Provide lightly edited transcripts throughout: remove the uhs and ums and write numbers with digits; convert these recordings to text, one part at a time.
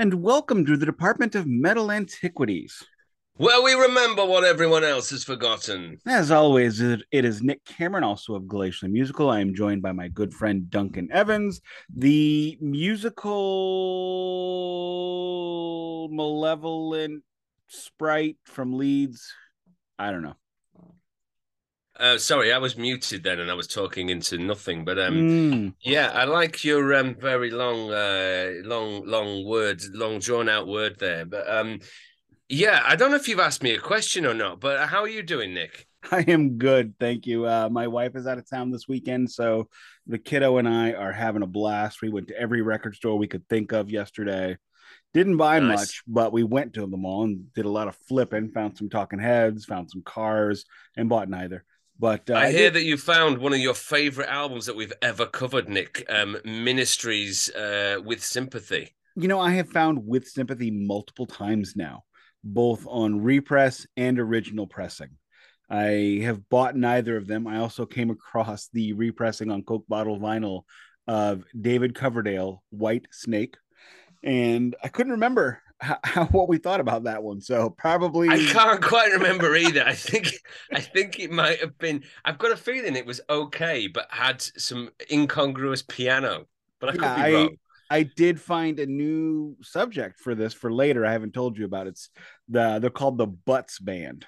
and welcome to the Department of Metal Antiquities, where we remember what everyone else has forgotten. As always, it is Nick Cameron, also of Glacial Musical. I am joined by my good friend Duncan Evans, the musical malevolent sprite from Leeds. I don't know. Sorry, I was muted then and I was talking into nothing. But yeah, I like your very long word, long drawn out word there. But yeah, I don't know if you've asked me a question or not, but how are you doing, Nick? I am good, thank you. My wife is out of town this weekend, so the kiddo and I are having a blast. We went to every record store we could think of yesterday. Didn't buy much, but we went to the mall and did a lot of flipping, found some Talking Heads, found some Cars, and bought neither. But I hear that you found one of your favorite albums that we've ever covered, Nick, Ministry's With Sympathy. You know, I have found With Sympathy multiple times now, both on repress and original pressing. I have bought neither of them. I also came across the repressing on Coke Bottle Vinyl of David Coverdale, White Snake. And I couldn't remember what we thought about that one, so probably I can't quite remember either. I think it might have been, I've got a feeling it was okay, but had some incongruous piano. But I could be wrong. I did find a new subject for this for later. I haven't told you about it. It's they're called the Butts Band.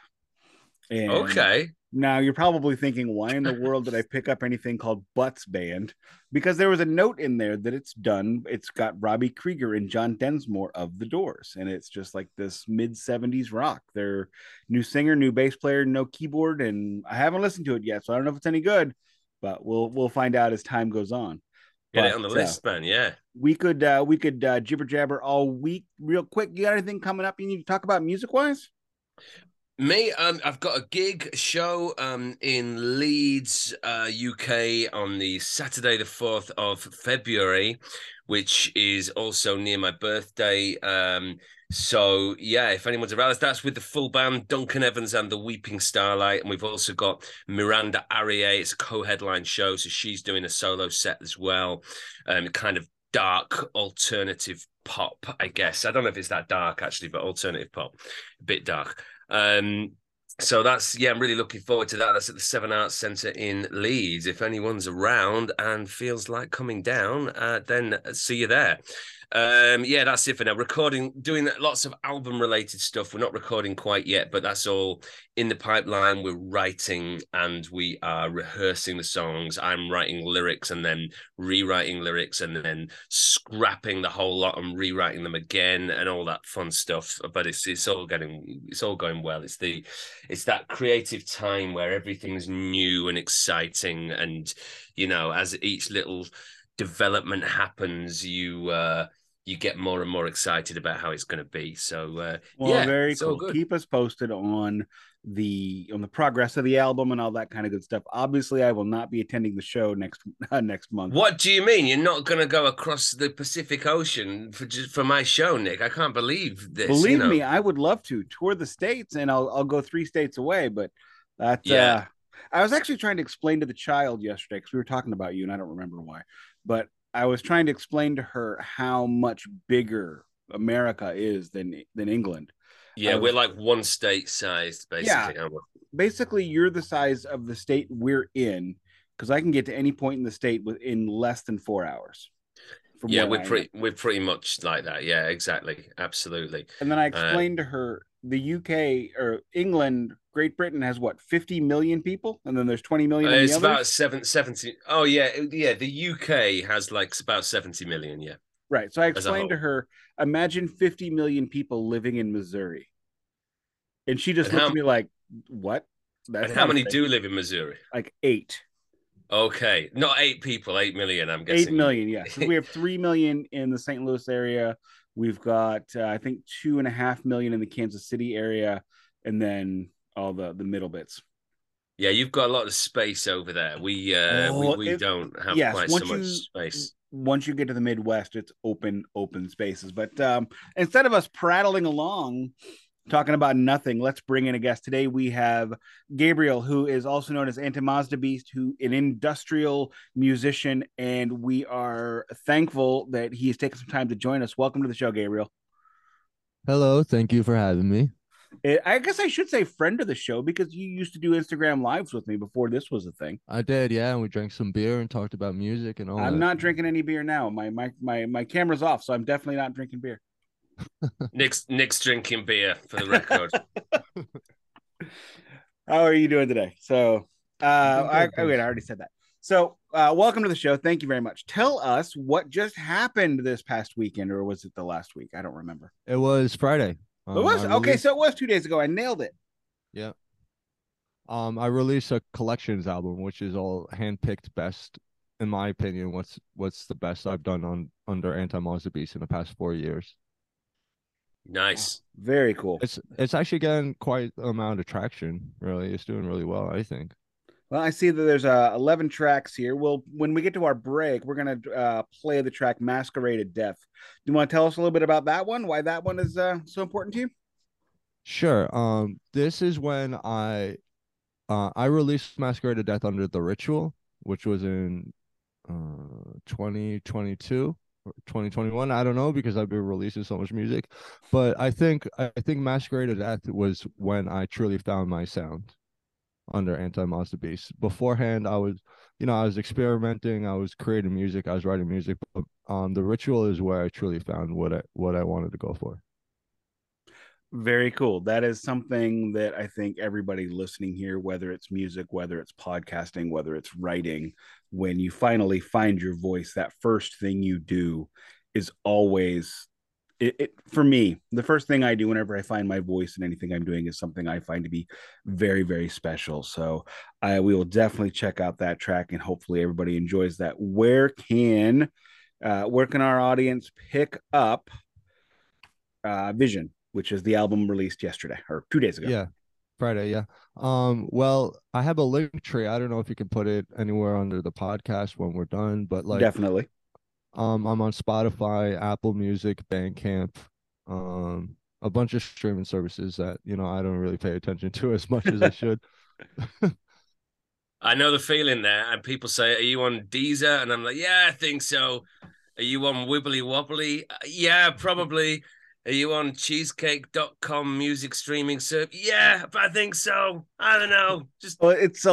And okay. Now you're probably thinking, why in the world did I pick up anything called Butts Band? Because there was a note in there that it's done. It's got Robbie Krieger and John Densmore of The Doors. And it's just like this mid-70s rock. They're new singer, new bass player, no keyboard. And I haven't listened to it yet, so I don't know if it's any good. But we'll find out as time goes on. Get it on the list, man. Yeah. We could jibber jabber all week. Real quick, you got anything coming up you need to talk about music-wise? Me, I've got a gig show in Leeds, UK, on the Saturday, the 4th of February, which is also near my birthday. So, yeah, if anyone's around, that's with the full band, Duncan Evans and the Weeping Starlight. And we've also got Miranda Arrier. It's a co-headline show, so she's doing a solo set as well, kind of dark alternative pop, I guess. I don't know if it's that dark, actually, but alternative pop, a bit dark. So that's, yeah, I'm really looking forward to that. That's at the Seven Arts Centre in Leeds. If anyone's around and feels like coming down, then see you there. Yeah, that's it for now. Recording, doing lots of album related stuff. We're not recording quite yet, but that's all in the pipeline. We're writing and we are rehearsing the songs. I'm writing lyrics and then rewriting lyrics and then scrapping the whole lot and rewriting them again and all that fun stuff. But it's all going well. It's that creative time where everything's new and exciting, and you know, as each little development happens, you get more and more excited about how it's going to be. So, yeah, very cool. Keep us posted on the progress of the album and all that kind of good stuff. Obviously, I will not be attending the show next month. What do you mean? You're not going to go across the Pacific Ocean for my show, Nick? I can't believe this. Believe me, I would love to tour the States, and I'll go 3 states away. But that, yeah, I was actually trying to explain to the child yesterday because we were talking about you, and I don't remember why, but I was trying to explain to her how much bigger America is than England. Yeah, we're like one state sized, basically. Yeah, basically, you're the size of the state we're in, because I can get to any point in the state within less than 4 hours. Yeah, we're pretty much like that. Yeah, exactly. Absolutely. And then I explained to her the UK or England, Great Britain has what, 50 million people, and then there's 20 million. It's about 70. Oh yeah, yeah. The UK has like about 70 million. Yeah, right. So I explained to her, imagine 50 million people living in Missouri, and she just looked at me like, "What?" And how many do live in Missouri? Like 8. Okay, not 8 people, 8 million. I'm guessing 8 million. Yeah, so we have 3 million in the St. Louis area. We've got, I think, 2.5 million in the Kansas City area, and then all the middle bits. Yeah, you've got a lot of space over there. We don't have quite so much space. Once you get to the Midwest, it's open spaces. But instead of us prattling along, Talking about nothing, let's bring in a guest. Today we have Gabriel, who is also known as Antimozdebeast, who an industrial musician, and we are thankful that he has taken some time to join us. Welcome to the show, Gabriel. Hello, thank you for having me. I guess I should say friend of the show, because you used to do Instagram lives with me before this was a thing. I did, yeah, and we drank some beer and talked about music and all. I'm not drinking any beer now. My camera's off, so I'm definitely not drinking beer. Nick's drinking beer, for the record. How are you doing today? So I already said that. So welcome to the show. Thank you very much. Tell us what just happened this past weekend, or was it the last week? I don't remember. It was Friday. It was okay. So it was 2 days ago. I nailed it. Yeah. I released a collections album, which is all handpicked best. In my opinion, what's the best I've done under Antimozdebeast in the past 4 years. Nice. Very cool. It's actually getting quite an amount of traction, really. It's doing really well, I think. Well, I see that there's 11 tracks here. Well, when we get to our break, we're going to play the track Masquerade of Death. Do you want to tell us a little bit about that one? Why that one is so important to you? Sure. This is when I released Masquerade of Death under The Ritual, which was in 2022. 2021, I don't know, because I've been releasing so much music, but I think Masquerade of Death was when I truly found my sound under Antimozdebeast. Beforehand, I was experimenting, I was creating music, I was writing music, but The Ritual is where I truly found what I wanted to go for. Very cool. That is something that I think everybody listening here, whether it's music, whether it's podcasting, whether it's writing, when you finally find your voice, that first thing you do is always it. For me, the first thing I do whenever I find my voice in anything I'm doing is something I find to be very, very special. So we will definitely check out that track, and hopefully everybody enjoys that. Where can our audience pick up Vision, which is the album released yesterday, or 2 days ago? Yeah, Friday, yeah. Well, I have a link tree. I don't know if you can put it anywhere under the podcast when we're done, but definitely. I'm on Spotify, Apple Music, Bandcamp, a bunch of streaming services that, I don't really pay attention to as much as I should. I know the feeling there. And people say, are you on Deezer? And I'm like, yeah, I think so. Are you on Wibbly Wobbly? Yeah, probably. Are you on cheesecake.com music streaming service? Yeah, I think so. I don't know. Just search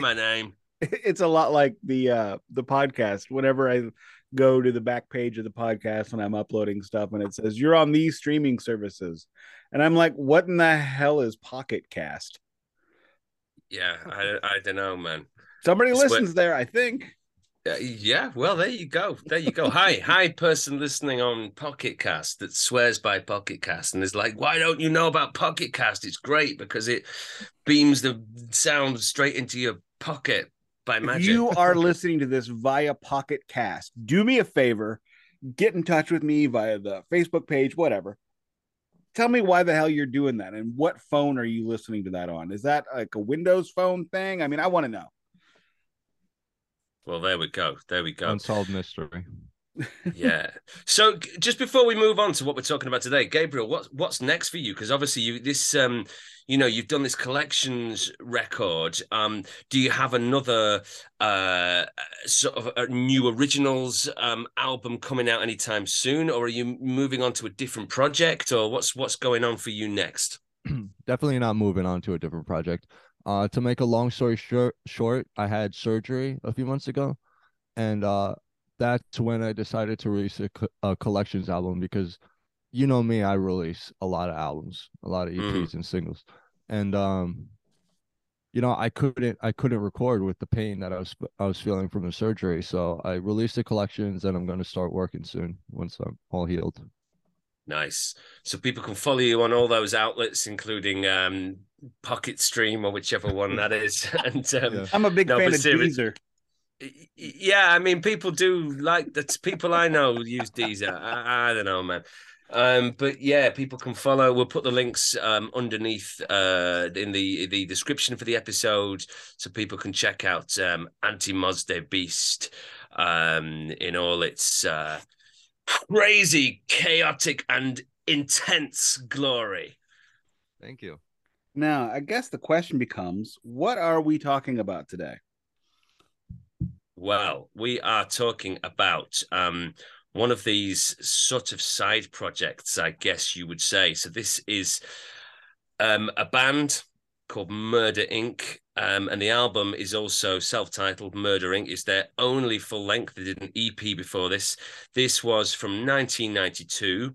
my name. It's a lot like the podcast. Whenever I go to the back page of the podcast when I'm uploading stuff, and it says you're on these streaming services, and I'm like, what in the hell is Pocket Cast? Yeah, I don't know, man. Somebody listens there, I think. Yeah, well, there you go. Hi person listening on Pocket Cast that swears by Pocket Cast and is like, why don't you know about Pocket Cast? It's great because it beams the sound straight into your pocket by magic. If you are listening to this via Pocket Cast, do me a favor, get in touch with me via the Facebook page, whatever. Tell me why the hell you're doing that, and what phone are you listening to that on? Is that like a Windows phone thing? I mean, I want to know. Well, there we go. Unsolved mystery. Yeah. So just before we move on to what we're talking about today, Gabriel, what's next for you? Because obviously you've done this collections record. Do you have another sort of a new originals album coming out anytime soon? Or are you moving on to a different project? Or what's going on for you next? Definitely not moving on to a different project. To make a long story short, I had surgery a few months ago, and that's when I decided to release a collections album, because you know me, I release a lot of albums, a lot of EPs and singles, and I couldn't record with the pain that I was feeling from the surgery, so I released the collections, and I'm going to start working soon once I'm all healed. Nice. So people can follow you on all those outlets, including Pocket Stream or whichever one that is. And I'm a big fan of Deezer. Yeah, I mean, people do like that. People I know use Deezer. I don't know, man. But yeah, people can follow. We'll put the links underneath in the description for the episode, so people can check out Antimozdebeast in all its crazy, chaotic, and intense glory. Thank you. Now, I guess the question becomes, what are we talking about today? Well, we are talking about one of these sort of side projects, I guess you would say. So this is a band called Murder Inc. And the album is also self-titled Murder Inc. It's their only full length. They did an EP before this. This was from 1992.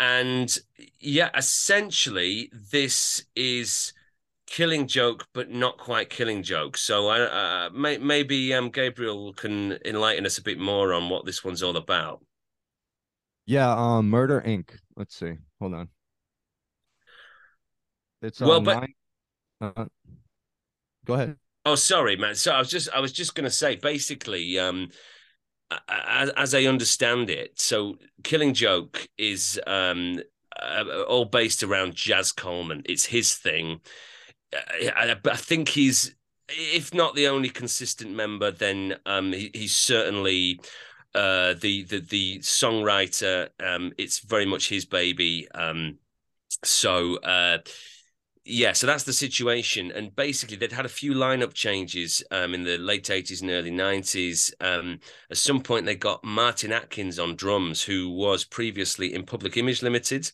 And yeah, essentially, this is Killing Joke, but not quite Killing Joke. So maybe Gabriel can enlighten us a bit more on what this one's all about. Yeah, Murder Inc. Let's see. Hold on. It's go ahead. Oh, sorry, man. So I was just going to say, basically, as I understand it, so Killing Joke is all based around Jaz Coleman. It's his thing. I think he's, if not the only consistent member, then he's certainly the songwriter. It's very much his baby. Yeah, so that's the situation. And basically, they'd had a few lineup changes in the late 80s and early 90s. At some point, they got Martin Atkins on drums, who was previously in Public Image Limited,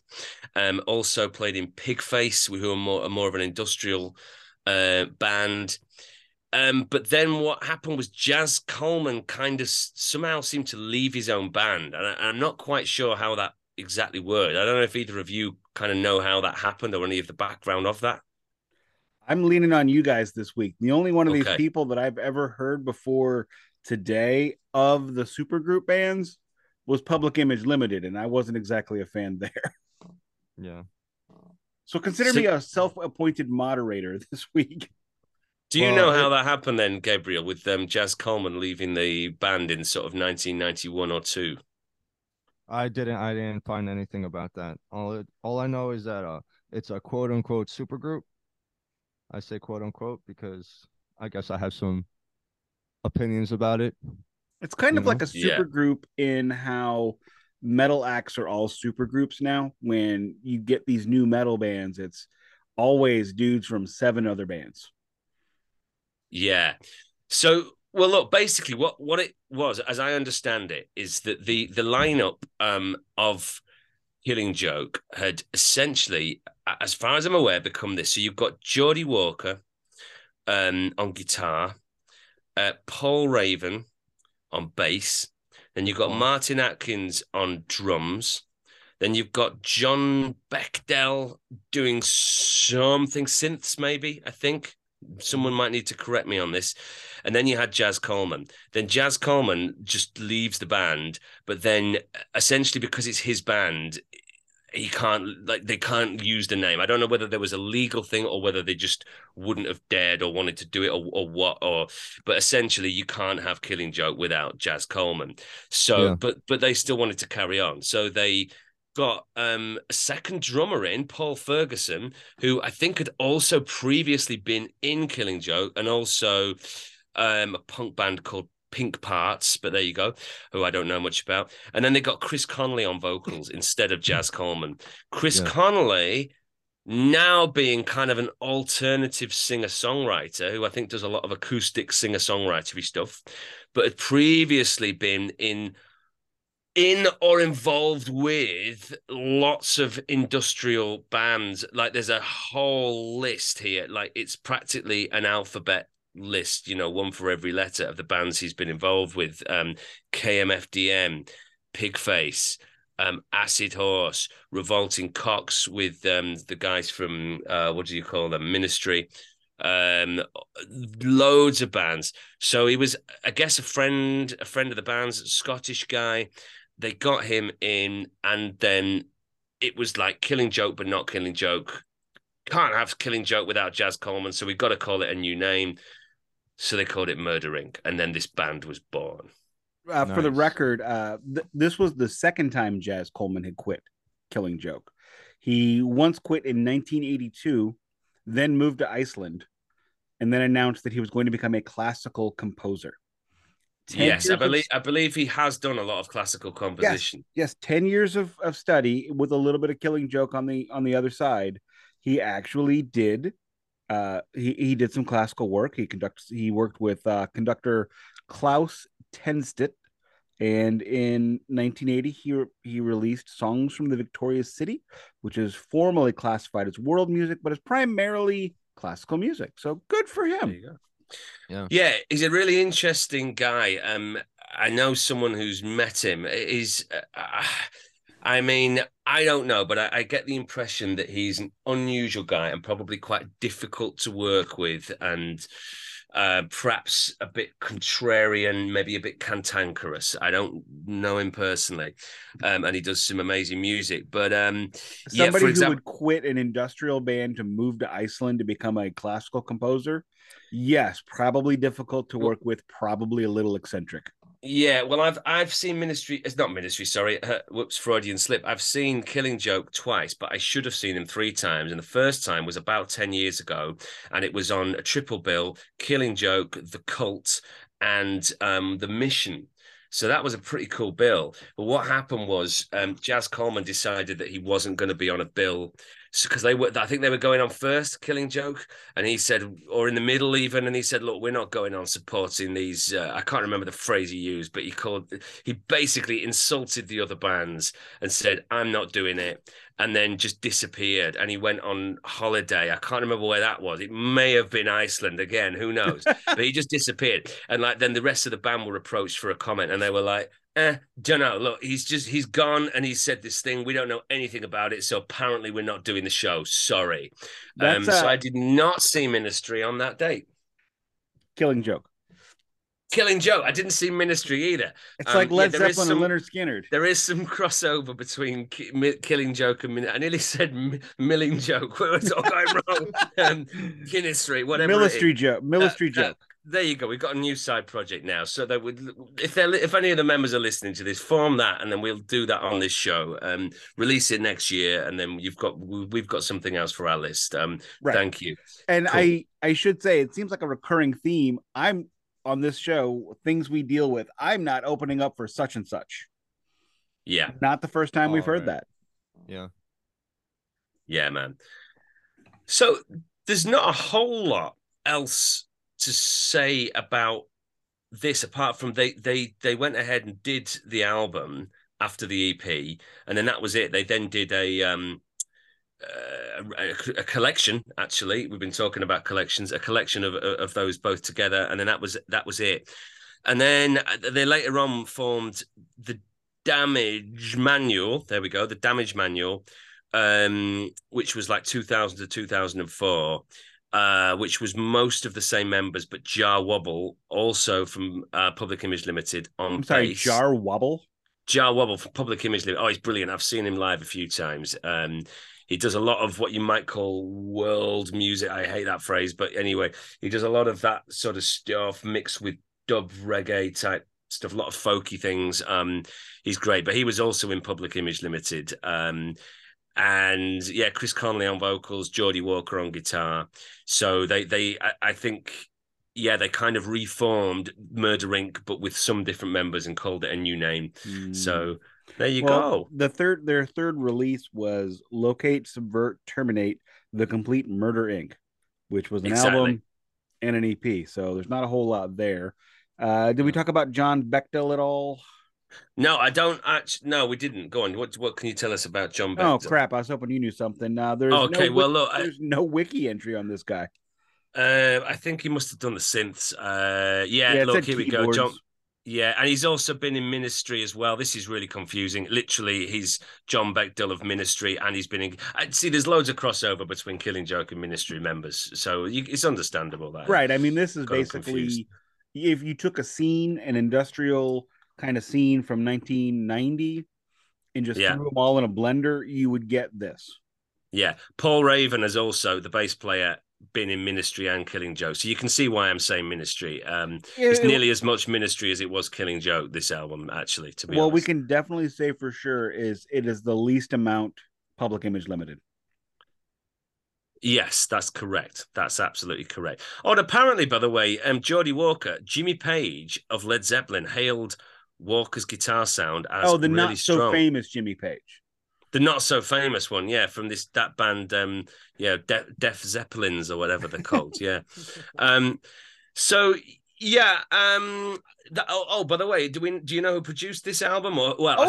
also played in Pig Face, who are more of an industrial band. But then what happened was Jaz Coleman kind of somehow seemed to leave his own band. And I'm not quite sure how that exactly worked. I don't know if either of you kind of know how that happened or any of the background of that. I'm leaning on you guys this week. The only one of these people that I've ever heard before today of the supergroup bands was Public Image Limited, and I wasn't exactly a fan there. Yeah. So consider me a self-appointed moderator this week. Do you know how that happened then, Gabriel, with Jaz Coleman leaving the band in sort of 1991 or two? I didn't find anything about that. All I know is that it's a quote unquote supergroup. I say quote unquote because I guess I have some opinions about it. It's kind of like a supergroup in how metal acts are all supergroups now. When you get these new metal bands, it's always dudes from 7 other bands. Yeah. So well, look, basically what it was, as I understand it, is that the lineup of Killing Joke had essentially, as far as I'm aware, become this. So you've got Geordie Walker on guitar, Paul Raven on bass, then you've got Martin Atkins on drums, then you've got John Bechdel doing something, synths maybe, I think. Someone might need to correct me on this. And then you had Jaz Coleman. Then Jaz Coleman just leaves the band, but then essentially because it's his band, he can't, like, they can't use the name. I don't know whether there was a legal thing or whether they just wouldn't have dared or wanted to do it or what. But essentially, you can't have Killing Joke without Jaz Coleman. So, but they still wanted to carry on. So they got a second drummer in, Paul Ferguson, who I think had also previously been in Killing Joke and also a punk band called Pink Parts, but there you go, who I don't know much about. And then they got Chris Connelly on vocals instead of Jaz Coleman. Chris Connelly now being kind of an alternative singer-songwriter who I think does a lot of acoustic singer-songwritery stuff, but had previously been in or involved with lots of industrial bands. Like, there's a whole list here. Like, it's practically an alphabet list, you know, one for every letter of the bands he's been involved with. KMFDM, Pigface, Acid Horse, Revolting Cocks with the guys from, Ministry. Loads of bands. So he was, I guess, a friend of the band's, a Scottish guy. They got him in, and then it was like Killing Joke, but not Killing Joke. Can't have Killing Joke without Jaz Coleman, so we've got to call it a new name. So they called it Murder Inc. And then this band was born. Nice. For the record, this was the second time Jaz Coleman had quit Killing Joke. He once quit in 1982, then moved to Iceland, and then announced that he was going to become a classical composer. Yes, I believe he has done a lot of classical composition. Yes, 10 years of study with a little bit of Killing Joke on the other side. He actually did. He did some classical work. He worked with conductor Klaus Tennstedt, and in 1980 he released Songs from the Victorious City, which is formally classified as world music, but it's primarily classical music. So good for him. There you go. Yeah, he's a really interesting guy. I know someone who's met him. I don't know, but I get the impression that he's an unusual guy and probably quite difficult to work with, and perhaps a bit contrarian, maybe a bit cantankerous. I don't know him personally, and he does some amazing music. But somebody who would quit an industrial band to move to Iceland to become a classical composer, yes, probably difficult to work with, probably a little eccentric. Yeah, well, I've seen Ministry. It's not Ministry, sorry. Whoops, Freudian slip. I've seen Killing Joke twice, but I should have seen him three times. And the first time was about 10 years ago, and it was on a triple bill: Killing Joke, The Cult, and The Mission. So that was a pretty cool bill. But what happened was Jaz Coleman decided that he wasn't going to be on a bill, because I think they were going on first, Killing Joke, and he said, or in the middle even, and he said, look, we're not going on supporting these, I can't remember the phrase he used, but he basically insulted the other bands and said, I'm not doing it, and then just disappeared, and he went on holiday. I can't remember where that was. It may have been Iceland again, who knows, but he just disappeared, and then the rest of the band were approached for a comment, and they were like, don't know. Look, he's gone, and he said this thing. We don't know anything about it, so apparently we're not doing the show. Sorry. So I did not see Ministry on that date. Killing Joke. I didn't see Ministry either. It's like Led Zeppelin and Leonard Skinner. There is some crossover between Killing Joke and Ministry. I nearly said Milling Joke. Where was all going wrong? Ministry, whatever. Ministry Joke. There you go. We've got a new side project now. So that if any of the members are listening to this, form that, and then we'll do that on this show. Release it next year, and then we've got something else for our list. Right. Thank you. And cool. I should say, it seems like a recurring theme. I'm on this show, things we deal with. I'm not opening up for such and such. Yeah, not the first time we've heard that. Yeah, man. So there's not a whole lot else to say about this, apart from they went ahead and did the album after the EP, and then that was it. They then did a collection. Actually, we've been talking about collections, a collection of those both together, and then that was it. And then they later on formed the Damage Manual. There we go, the Damage Manual, which was like 2000 to 2004. Which was most of the same members, but Jah Wobble, also from Public Image Limited, on bass. I'm sorry, Jah Wobble from Public Image Limited. Oh, he's brilliant. I've seen him live a few times. He does a lot of what you might call world music. I hate that phrase, but anyway, he does a lot of that sort of stuff mixed with dub reggae type stuff, a lot of folky things. He's great, but he was also in Public Image Limited. And yeah, Chris Connelly on vocals, Geordie Walker on guitar. So they kind of reformed Murder Inc, but with some different members, and called it a new name. So there you go. Their third release was Locate, Subvert, Terminate, The Complete Murder Inc, which was an album and an EP. So there's not a whole lot there. Did we talk about John Bechdel at all? No, I don't actually. No, we didn't. Go on. What can you tell us about John Bechdel? Oh, crap. I was hoping you knew something. There's no wiki entry on this guy. I think he must have done the synths. Look, here we go. John. Yeah, and he's also been in Ministry as well. This is really confusing. Literally, he's John Bechdel of Ministry, and he's been in... See, there's loads of crossover between Killing Joke and Ministry members, so it's understandable. Right. I mean, this is basically... confused. If you took a scene, an industrial... kind of scene from 1990 and just threw them all in a blender, you would get this. Yeah. Paul Raven has also, the bass player, been in Ministry and Killing Joke. So you can see why I'm saying Ministry. It's nearly as much Ministry as it was Killing Joke, this album, actually, to be honest. Well, we can definitely say for sure it is the least amount Public Image Limited. Yes, that's correct. That's absolutely correct. Oh, and apparently, by the way, Geordie Walker, Jimmy Page of Led Zeppelin hailed Walker's guitar sound as the really not strong. So famous Jimmy Page. The not so famous one, yeah, from that band, Def Zeppelins or whatever they're called, yeah. By the way, do you know who produced this album? Or well,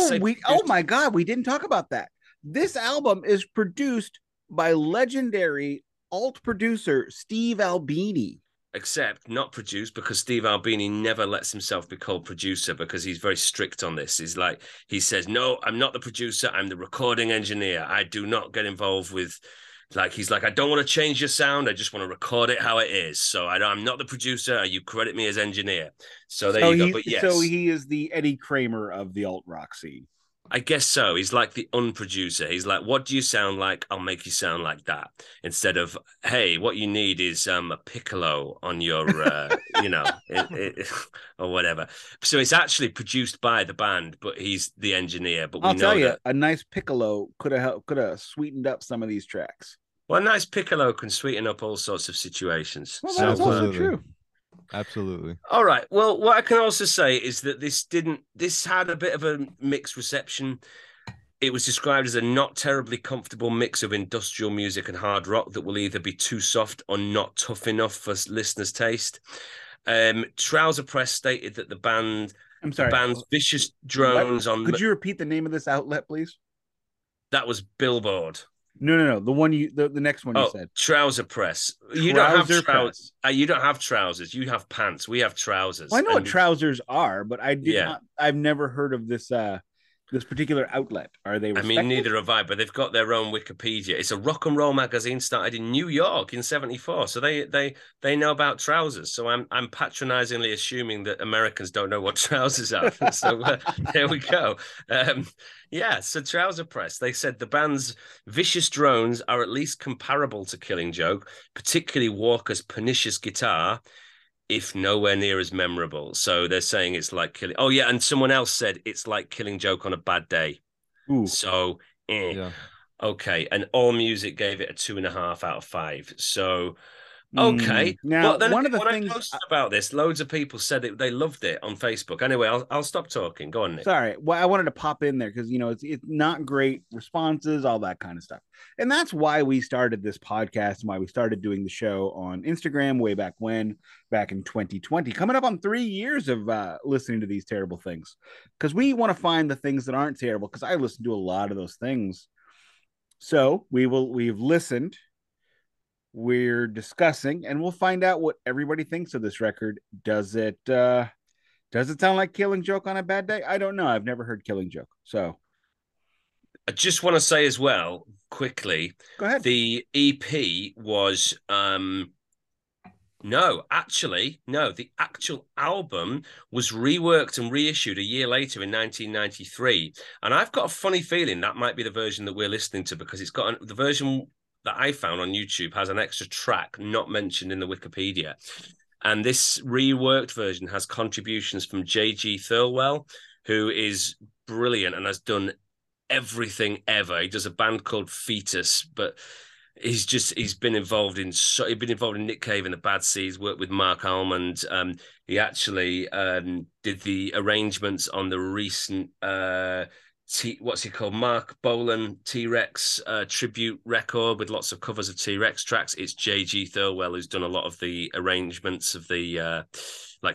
my God, we didn't talk about that. This album is produced by legendary alt producer Steve Albini. Except not produced, because Steve Albini never lets himself be called producer, because he's very strict on this. He's like, he says, no, I'm not the producer. I'm the recording engineer. I do not get involved with, like, he's like, I don't want to change your sound. I just want to record it how it is. So I'm not the producer. You credit me as engineer. So there you go. But yes. So he is the Eddie Kramer of the alt-rock scene. I guess so. He's like the unproducer. He's like, what do you sound like? I'll make you sound like that. Instead of, hey, what you need is a piccolo on your, or whatever. So it's actually produced by the band, but he's the engineer. But I'll tell you, a nice piccolo could have sweetened up some of these tracks. Well, a nice piccolo can sweeten up all sorts of situations. Well, that's also true. Absolutely. All right. Well, what I can also say is that this had a bit of a mixed reception. It was described as a not terribly comfortable mix of industrial music and hard rock that will either be too soft or not tough enough for listeners' taste. Trouser Press stated that the band's vicious drones on... Could you repeat the name of this outlet, please? That was Billboard. No. The one the next one you said. Trouser Press. You don't have trousers. You don't have trousers. You have pants. We have trousers. Well, I know what trousers are, but I've never heard of this this particular outlet. Are they respected? I mean, neither have I, but they've got their own Wikipedia. It's a rock and roll magazine started in New York in '74. So they know about trousers. So I'm patronizingly assuming that Americans don't know what trousers are. So there we go. So Trouser Press, they said the band's vicious drones are at least comparable to Killing Joke, particularly Walker's pernicious guitar, if nowhere near as memorable. So they're saying it's like Killing... Oh, yeah, and someone else said it's like Killing Joke on a bad day. Ooh. So, yeah. Okay, and AllMusic gave it a 2.5 out of 5. So, okay. Now, I posted about this, loads of people said they loved it on Facebook. Anyway, I'll stop talking. Go on, Nick. Sorry. Well, I wanted to pop in there because, it's not great responses, all that kind of stuff. And that's why we started this podcast and why we started doing the show on Instagram way back when, back in 2020, coming up on 3 years of listening to these terrible things, because we want to find the things that aren't terrible, because I listen to a lot of those things. So we've listened. We're discussing, and we'll find out what everybody thinks of this record. Does it sound like Killing Joke on a bad day? I don't know. I've never heard Killing Joke. So I just want to say as well, quickly, go ahead. The EP was the actual album was reworked and reissued a year later in 1993, and I've got a funny feeling that might be the version that we're listening to, because it's got the version that I found on YouTube has an extra track not mentioned in the Wikipedia. And this reworked version has contributions from JG Thirlwell, who is brilliant and has done everything ever. He does a band called Fetus, but he's been involved in Nick Cave and the Bad Seeds, worked with Mark Almond. He actually did the arrangements on the recent Mark Bolan T-Rex tribute record with lots of covers of T-Rex tracks. It's JG Thirlwell who's done a lot of the arrangements of the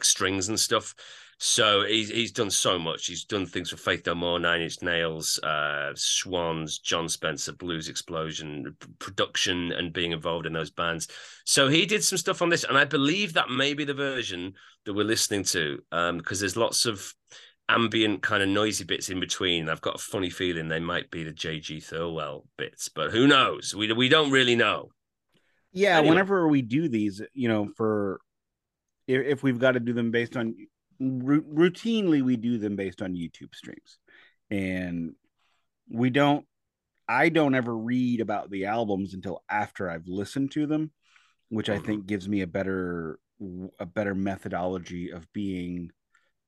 strings and stuff. So he's done so much. He's done things for Faith No More, Nine Inch Nails, Swans, John Spencer, Blues Explosion, production and being involved in those bands. So he did some stuff on this, and I believe that may be the version that we're listening to, because there's lots of ambient kind of noisy bits in between. I've got a funny feeling they might be the JG Thirlwell bits, but who knows? We don't really know. Yeah, anyway. Whenever we do these, if we've got to do them based on routinely, we do them based on YouTube streams, and I don't ever read about the albums until after I've listened to them, which I think gives me a better methodology of being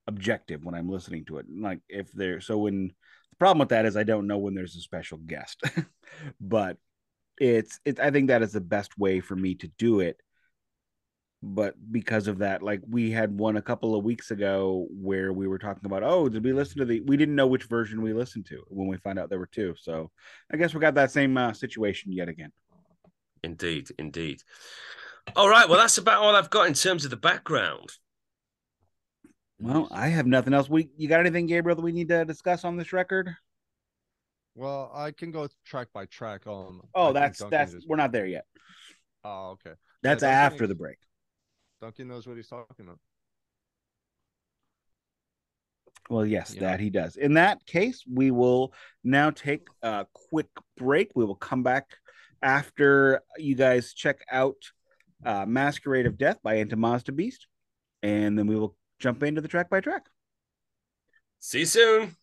objective when I'm listening to it. Like the problem with that is I don't know when there's a special guest, but I think that is the best way for me to do it. But because of that, like, we had one a couple of weeks ago where we were talking about, oh, did we listen to the, we didn't know which version we listened to when we found out there were two. So I guess we got that same situation yet again. Indeed, indeed. All right. Well, that's about all I've got in terms of the background. Well, I have nothing else. You got anything, Gabriel, that we need to discuss on this record? Well, I can go track by track. Oh, that's we're not there yet. Oh, okay. That's after the break. Duncan knows what he's talking about. Well, yes, yeah, that he does. In that case, we will now take a quick break. We will come back after you guys check out Masquerade of Death by Antimozdebeast, and then we will jump into the track by track. See you soon.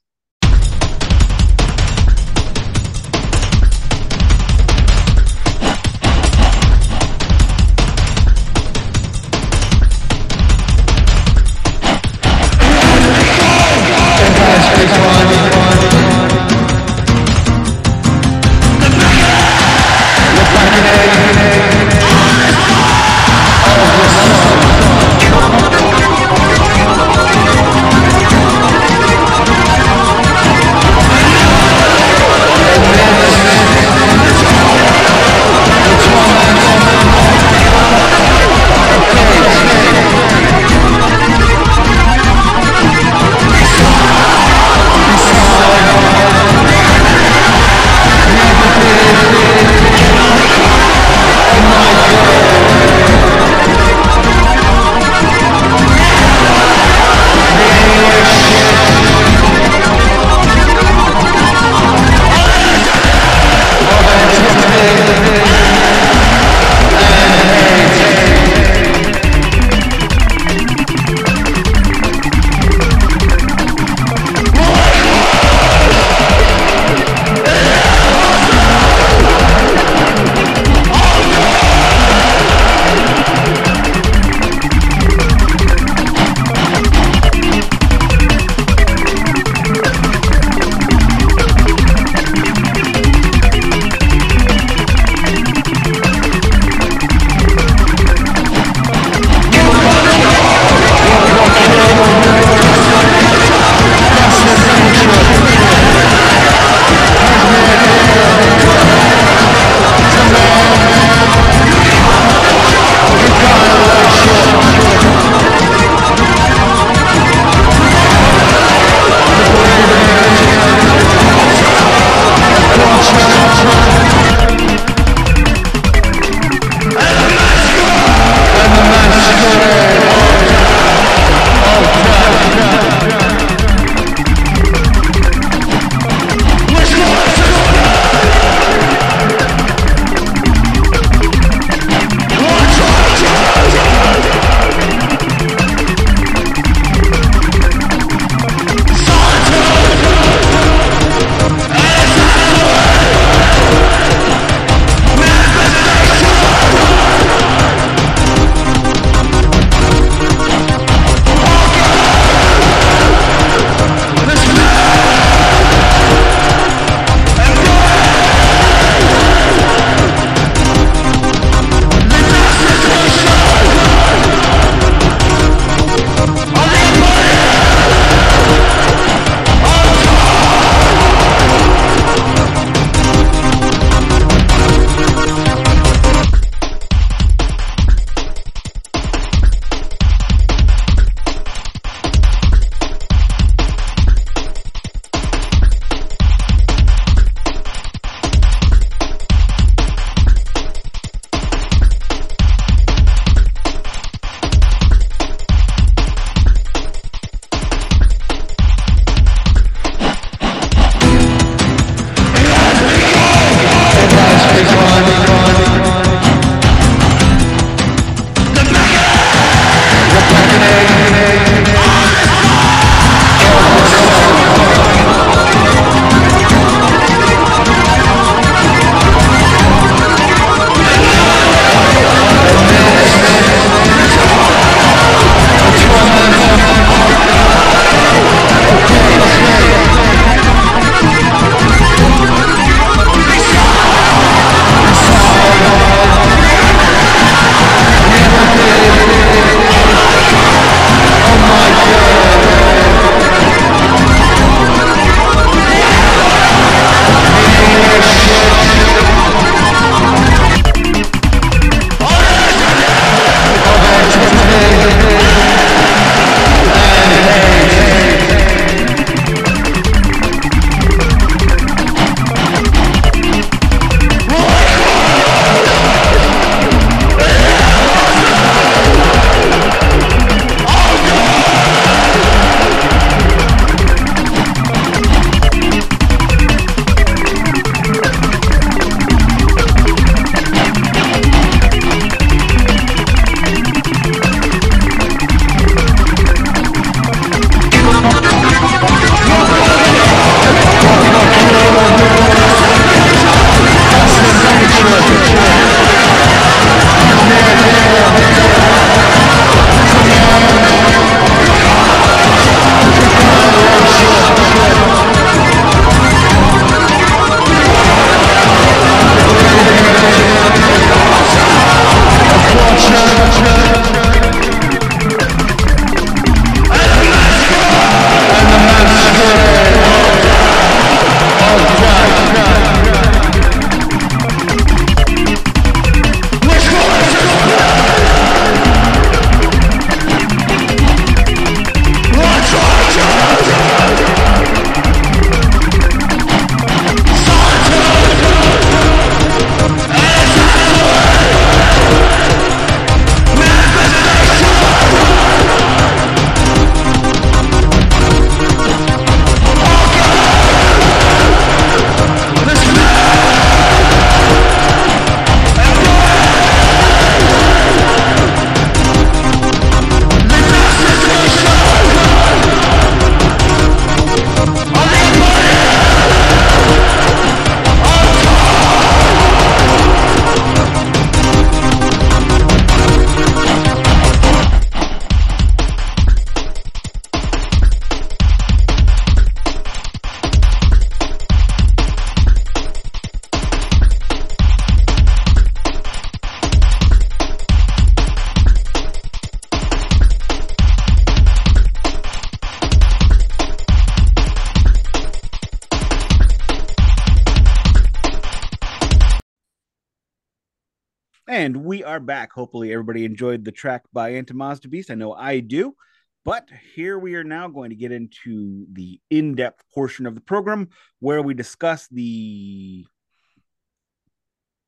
And we are back. Hopefully everybody enjoyed the track by Antimozdebeast. I know I do. But here we are now going to get into the in-depth portion of the program where we discuss the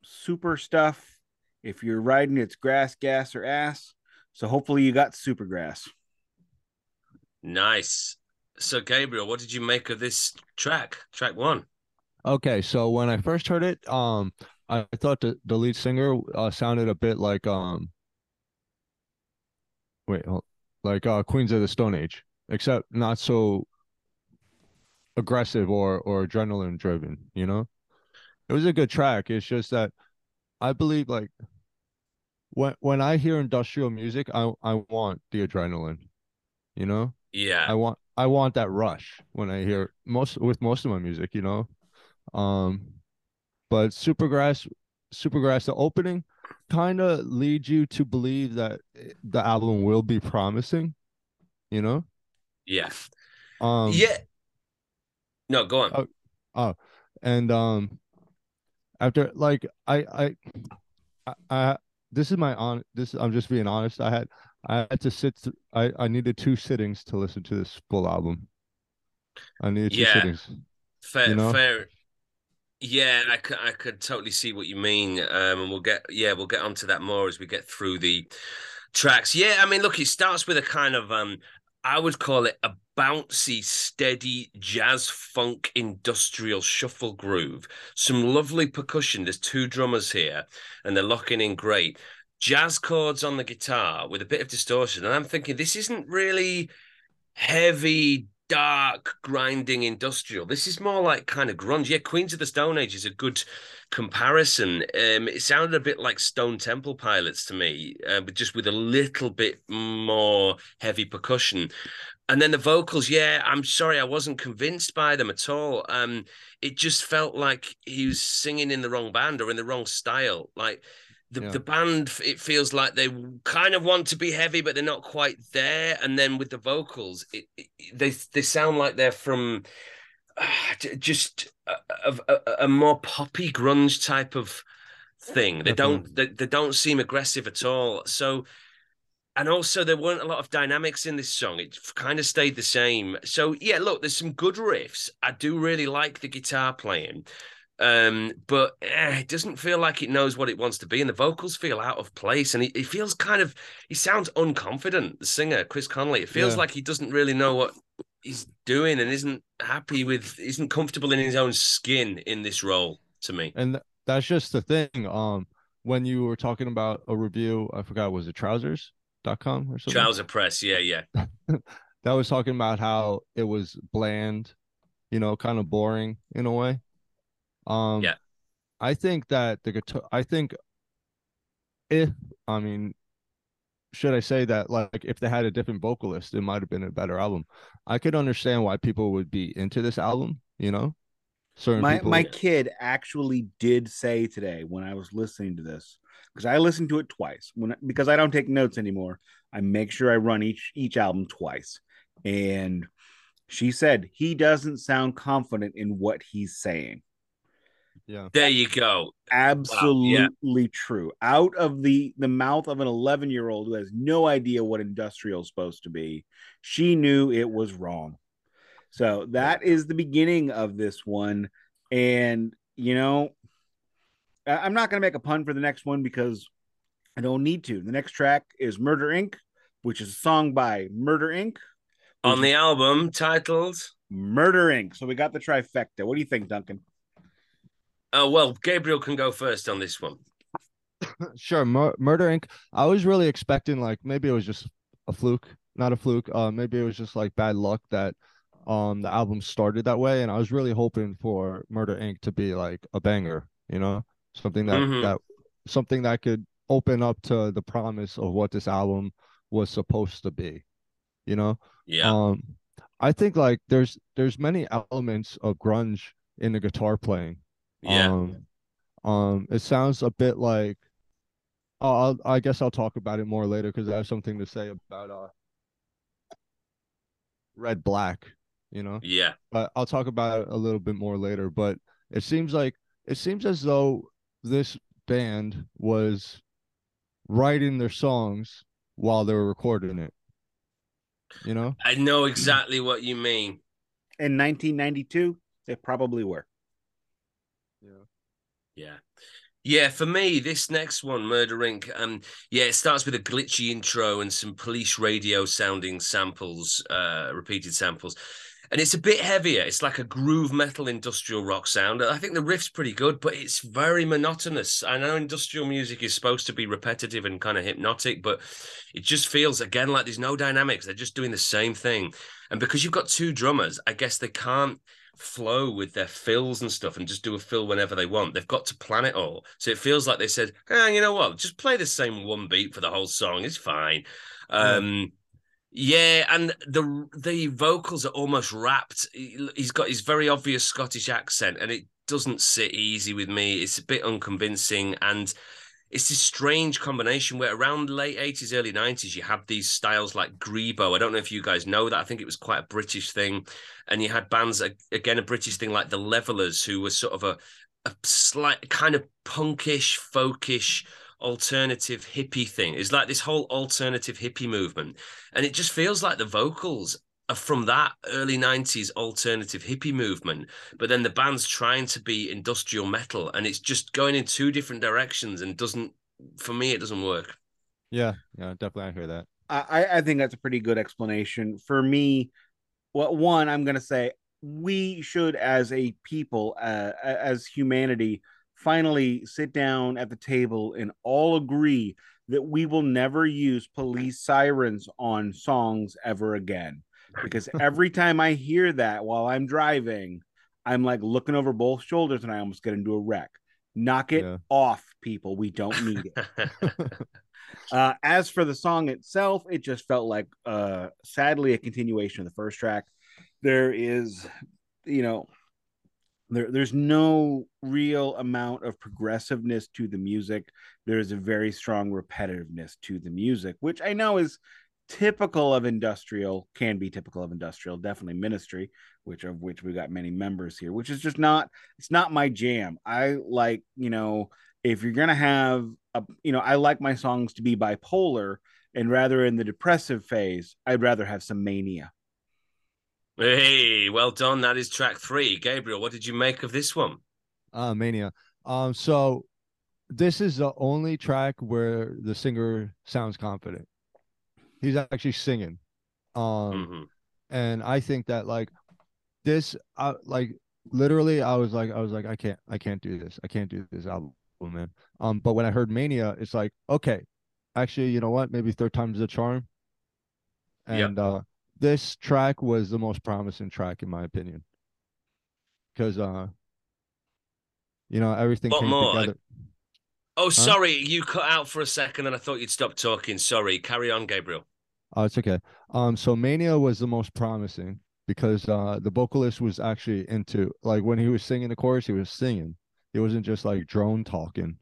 super stuff. If you're riding, it's grass, gas, or ass. So hopefully you got super grass. Nice. So Gabriel, what did you make of this track, track one? Okay, so when I first heard it, I thought the lead singer sounded a bit like Queens of the Stone Age, except not so aggressive or adrenaline driven, you know? It was a good track. It's just that I believe like when I hear industrial music, I want the adrenaline, you know? Yeah. I want that rush when I hear most of my music, you know? But Supergrass, the opening kind of leads you to believe that the album will be promising, you know? Yeah. Yeah. No, go on. After like I this is my honest. I'm just being honest. I had to sit. I needed two sittings to listen to this full album. I needed two sittings. Fair, you know? Fair. Yeah, I could totally see what you mean, and we'll get onto that more as we get through the tracks. Yeah, I mean, look, it starts with a kind of I would call it a bouncy, steady jazz funk industrial shuffle groove. Some lovely percussion. There's two drummers here, and they're locking in great jazz chords on the guitar with a bit of distortion. And I'm thinking this isn't really heavy, dark, grinding industrial. This is more like kind of grunge. Yeah, Queens of the Stone Age is a good comparison. It sounded a bit like Stone Temple Pilots to me, but just with a little bit more heavy percussion. And then the vocals, yeah, I'm sorry, I wasn't convinced by them at all. It just felt like he was singing in the wrong band or in the wrong style. Like the band, it feels like they kind of want to be heavy, but they're not quite there. And then with the vocals, they sound like they're from just a more poppy grunge type of thing. They don't seem aggressive at all. So. And also, there weren't a lot of dynamics in this song. It kind of stayed the same. So, yeah, look, there's some good riffs. I do really like the guitar playing. But it doesn't feel like it knows what it wants to be. And the vocals feel out of place. And he feels kind of... He sounds unconfident, the singer, Chris Connelly. It feels like he doesn't really know what he's doing and isn't happy with... Isn't comfortable in his own skin in this role, to me. And that's just the thing. When you were talking about a review, I forgot, was it Trouser.com or something? Trouser Press, yeah. That was talking about how it was bland, you know, kind of boring in a way. Yeah. I think that the guitar, if they had a different vocalist, it might have been a better album. I could understand why people would be into this album, you know? My kid actually did say today when I was listening to this, because I listened to it twice because I don't take notes anymore. I make sure I run each album twice. And she said he doesn't sound confident in what he's saying. Yeah, there you go. Absolutely true. Out of the mouth of an 11-year-old who has no idea what industrial is supposed to be, she knew it was wrong. So that is the beginning of this one. And, you know, I'm not going to make a pun for the next one because I don't need to. The next track is Murder Inc., which is a song by Murder Inc. on the album titled Murder Inc. So we got the trifecta. What do you think, Duncan? Oh, well, Gabriel can go first on this one. Sure. Murder Inc. I was really expecting like maybe it was just a fluke, not a fluke. Maybe it was just like bad luck that the album started that way, and I was really hoping for Murder Inc. to be like a banger, you know, something that that could open up to the promise of what this album was supposed to be, you know. Yeah. I think like there's many elements of grunge in the guitar playing. Yeah. It sounds a bit like I guess I'll talk about it more later because I have something to say about Red Black. You know, but I'll talk about it a little bit more later. But it seems as though this band was writing their songs while they were recording it. You know? I know exactly what you mean. In 1992, they probably were. Yeah. Yeah. Yeah, for me, this next one, Murder Inc., yeah, it starts with a glitchy intro and some police radio-sounding samples, repeated samples. And it's a bit heavier. It's like a groove metal industrial rock sound. I think the riff's pretty good, but it's very monotonous. I know industrial music is supposed to be repetitive and kind of hypnotic, but it just feels, again, like there's no dynamics. They're just doing the same thing. And because you've got two drummers, I guess they can't flow with their fills and stuff and just do a fill whenever they want. They've got to plan it all. So it feels like they said, you know what, just play the same one beat for the whole song. It's fine. Yeah, and the vocals are almost rapped. He's got his very obvious Scottish accent, and it doesn't sit easy with me. It's a bit unconvincing, and it's this strange combination where around late 80s, early 90s, you had these styles like Grebo. I don't know if you guys know that. I think it was quite a British thing. And you had bands, again, a British thing like the Levelers, who were sort of a slight kind of punkish, folkish, alternative hippie thing. It's like this whole alternative hippie movement. And it just feels like the vocals are from that early 90s alternative hippie movement. But then the band's trying to be industrial metal, and it's just going in two different directions and doesn't, for me, it doesn't work. Yeah, yeah, definitely. I hear that. I think that's a pretty good explanation. For me, well, one, I'm going to say we should, as a people, as humanity, finally sit down at the table and all agree that we will never use police sirens on songs ever again. Because every time I hear that while I'm driving, I'm like looking over both shoulders and I almost get into a wreck. Knock it off, people. We don't need it. As for the song itself, it just felt like, sadly, a continuation of the first track. There is, you know, there's no real amount of progressiveness to the music. There is a very strong repetitiveness to the music, which I know is typical of industrial, can be typical of industrial, definitely Ministry, of which we got many members here, which is just not, it's not my jam. I like, you know, if you're going to have, you know, I like my songs to be bipolar, and rather in the depressive phase, I'd rather have some mania. Hey, well done. That is track 3. Gabriel, what did you make of this one? Mania. So this is the only track where the singer sounds confident. He's actually singing. And I think that like this, literally I was like, I can't do this. I can't do this album, man. But when I heard Mania, it's like, okay, actually, you know what? Maybe third time's the charm. And, this track was the most promising track, in my opinion, because, you know, everything came together. Oh, sorry, you cut out for a second, and I thought you'd stop talking. Sorry, carry on, Gabriel. Oh, it's okay. So Mania was the most promising because the vocalist was actually into, like, when he was singing the chorus, he was singing. It wasn't just like drone talking,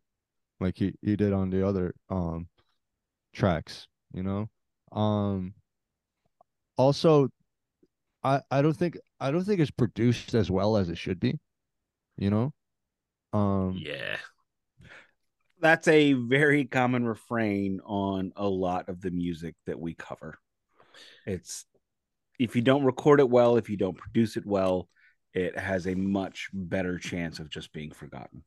like he did on the other tracks, you know. Also, I don't think it's produced as well as it should be, you know. Yeah, that's a very common refrain on a lot of the music that we cover. It's, if you don't record it well, if you don't produce it well, it has a much better chance of just being forgotten.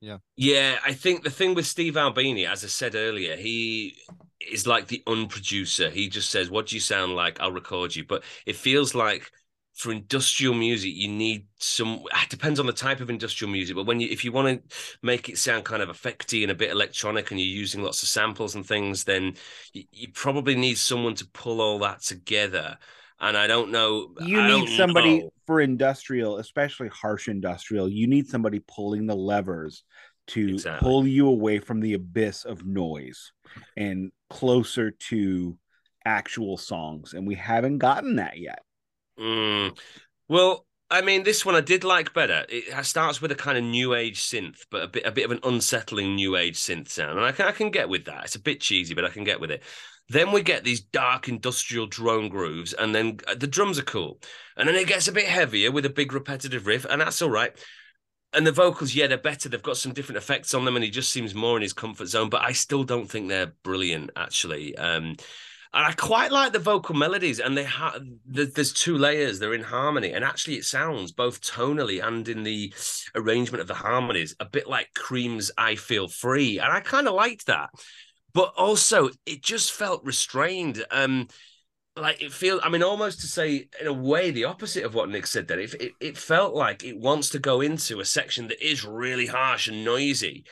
Yeah. Yeah, I think the thing with Steve Albini, as I said earlier, he is like the unproducer. He just says, what do you sound like? I'll record you. But it feels like for industrial music, you need some, it depends on the type of industrial music, but when you, if you want to make it sound kind of effecty and a bit electronic and you're using lots of samples and things, then you probably need someone to pull all that together. And I don't know. You need somebody for industrial, especially harsh industrial. You need somebody pulling the levers to pull you away from the abyss of noise and closer to actual songs. And we haven't gotten that yet. Well, I mean, this one I did like better. It starts with a kind of new age synth, but a bit of an unsettling new age synth sound. And I can get with that. It's a bit cheesy, but I can get with it. Then we get these dark industrial drone grooves, and then the drums are cool. And then it gets a bit heavier with a big repetitive riff, and that's all right. And the vocals, yeah, they're better. They've got some different effects on them, and he just seems more in his comfort zone. But I still don't think they're brilliant, actually. And I quite like the vocal melodies, and they there's two layers. They're in harmony, and actually it sounds both tonally and in the arrangement of the harmonies a bit like Cream's I Feel Free, and I kind of liked that. But also, it just felt restrained. Like it feels, I mean, almost to say in a way the opposite of what Nick said there. It felt like it wants to go into a section that is really harsh and noisy.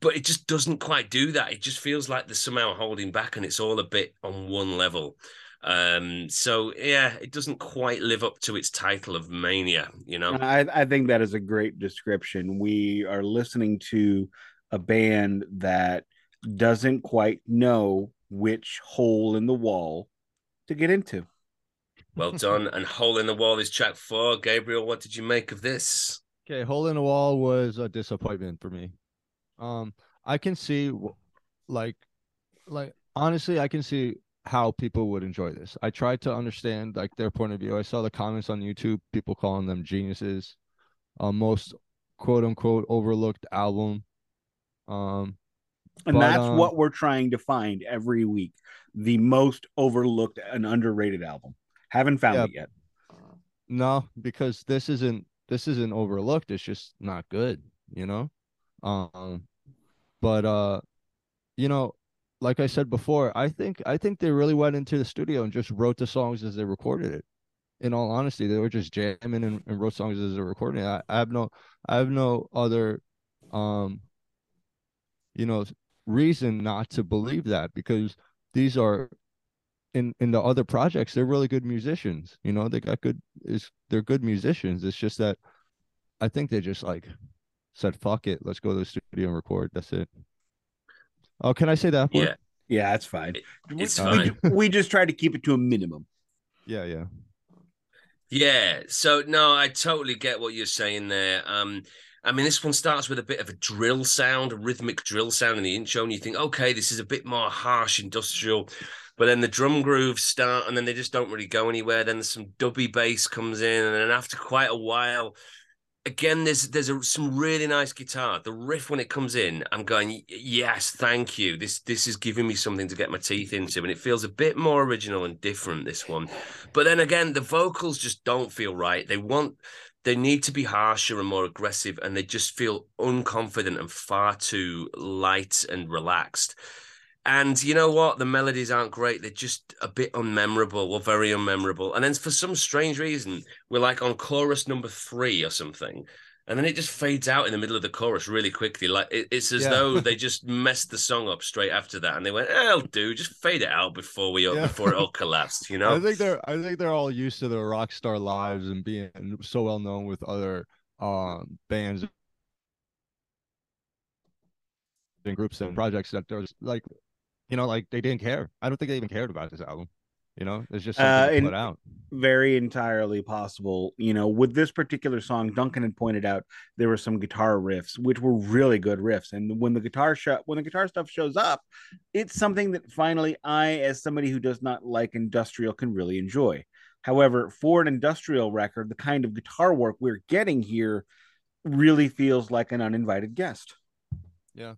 But it just doesn't quite do that. It just feels like they're somehow holding back, and it's all a bit on one level. So yeah, it doesn't quite live up to its title of Mania, you know. I think that is a great description. We are listening to a band that doesn't quite know which hole in the wall to get into. Well done. And Hole in the Wall is track 4. Gabriel, what did you make of this? Okay, Hole in the Wall was a disappointment for me. I can see, like honestly, I can see how people would enjoy this. I tried to understand like their point of view. I saw the comments on YouTube, people calling them geniuses, most quote unquote overlooked album. And that's what we're trying to find every week: the most overlooked and underrated album. Haven't found it yet. No, because this isn't overlooked. It's just not good, you know. But you know, like I said before, I think they really went into the studio and just wrote the songs as they recorded it. In all honesty, they were just jamming and wrote songs as they were recording it. I have no other, you know, reason not to believe that, because these are in the other projects, they're really good musicians. You know, they got good, they're good musicians. It's just that I think they just like said, fuck it, let's go to the studio and record. That's it. Oh, can I say that? Yeah. Yeah, that's fine. It's fine. We just try to keep it to a minimum. Yeah. So no, I totally get what you're saying there. I mean, this one starts with a bit of a drill sound, a rhythmic drill sound in the intro, and you think, okay, this is a bit more harsh industrial. But then the drum grooves start, and then they just don't really go anywhere. Then there's some dubby bass comes in, and then after quite a while, again, there's some really nice guitar. The riff when it comes in, I'm going, yes, thank you. This is giving me something to get my teeth into, and it feels a bit more original and different, this one. But then again, the vocals just don't feel right. They need to be harsher and more aggressive, and they just feel unconfident and far too light and relaxed. And you know what? The melodies aren't great. They're just a bit unmemorable, or very unmemorable. And then for some strange reason, we're like on chorus number 3 or something, and then it just fades out in the middle of the chorus really quickly. Like it's as though they just messed the song up straight after that, and they went, "Oh, dude, just fade it out before it all collapsed." You know, I think they're all used to their rock star lives and being so well known with other bands and groups and projects that there's like. You know, like they didn't care. I don't think they even cared about this album. You know, it's just something put out. Very entirely possible. You know, with this particular song, Duncan had pointed out there were some guitar riffs, which were really good riffs. And when the guitar stuff shows up, it's something that finally I, as somebody who does not like industrial, can really enjoy. However, for an industrial record, the kind of guitar work we're getting here really feels like an uninvited guest. Yeah.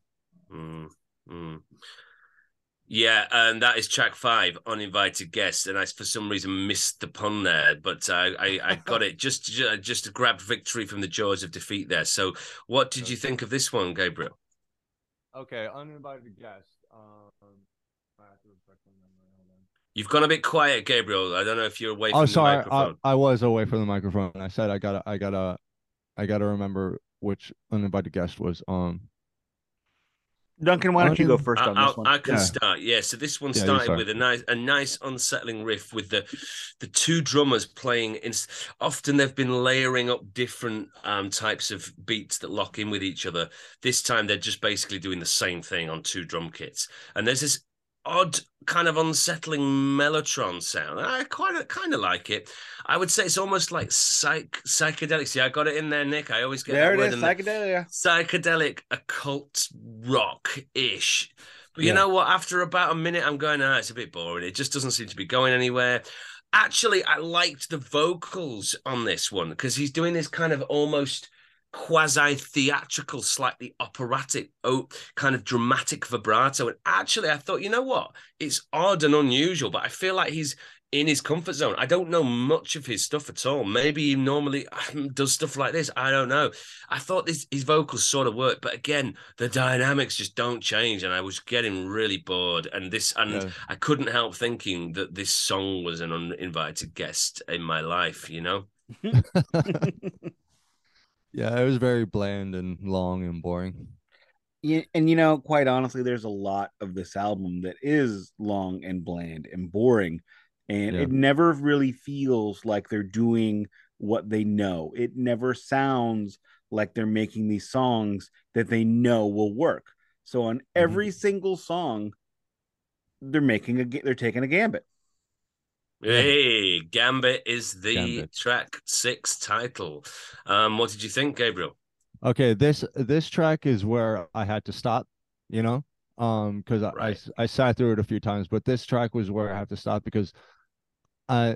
Yeah, and that is track 5, Uninvited Guest, and I for some reason missed the pun there, but I got it just to grab victory from the jaws of defeat there. So what did you think of this one, Gabriel? Okay, Uninvited Guest. I have to reflect on that. Hold on. You've gone a bit quiet, Gabriel. I don't know if you're away from the microphone. I was away from the microphone. I said I gotta remember which Uninvited Guest was. Duncan, why don't you go first on this one? I can start. Yeah, so this one started with a nice unsettling riff with the two drummers playing. Often they've been layering up different types of beats that lock in with each other. This time they're just basically doing the same thing on two drum kits. And there's this odd kind of unsettling mellotron sound. I kind of like it. I would say it's almost like psychedelic. See, I got it in there, Nick. I always get there. It is psychedelic. Psychedelic, occult rock-ish. But you know what? After about a minute, I'm going, it's a bit boring. It just doesn't seem to be going anywhere. Actually, I liked the vocals on this one because he's doing this kind of almost quasi-theatrical, slightly operatic, kind of dramatic vibrato. And actually, I thought, you know what? It's odd and unusual, but I feel like he's in his comfort zone. I don't know much of his stuff at all. Maybe he normally does stuff like this. I don't know. I thought his vocals sort of worked, but again, the dynamics just don't change, and I was getting really bored. And I couldn't help thinking that this song was an uninvited guest in my life, you know? Yeah, it was very bland and long and boring. Yeah, and you know, quite honestly, there's a lot of this album that is long and bland and boring, and it never really feels like they're doing what they know. It never sounds like they're making these songs that they know will work. So on every single song, they're taking a gambit. Hey, Gambit is the track 6 title. What did you think, Gabriel? Okay, this track is where I had to stop, you know, because I sat through it a few times, but this track was where I had to stop because I,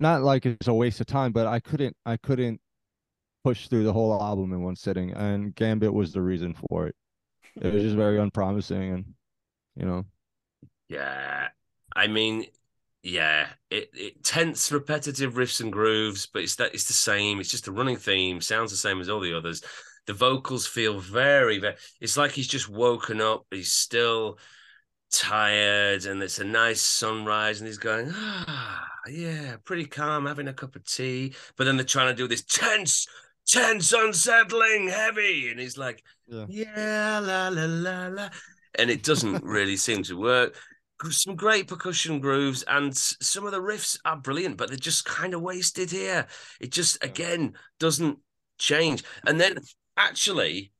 not like it's a waste of time, but I couldn't push through the whole album in one sitting, and Gambit was the reason for it. It was just very unpromising, and you know, I mean, it tense, repetitive riffs and grooves, but it's the same. It's just a running theme. Sounds the same as all the others. The vocals feel very, very. It's like he's just woken up. He's still tired, and it's a nice sunrise, and he's going, pretty calm, having a cup of tea. But then they're trying to do this tense, unsettling, heavy, and he's like, la la la la, and it doesn't really seem to work. Some great percussion grooves, and some of the riffs are brilliant, but they're just kind of wasted here. It just, again, doesn't change. And then, actually,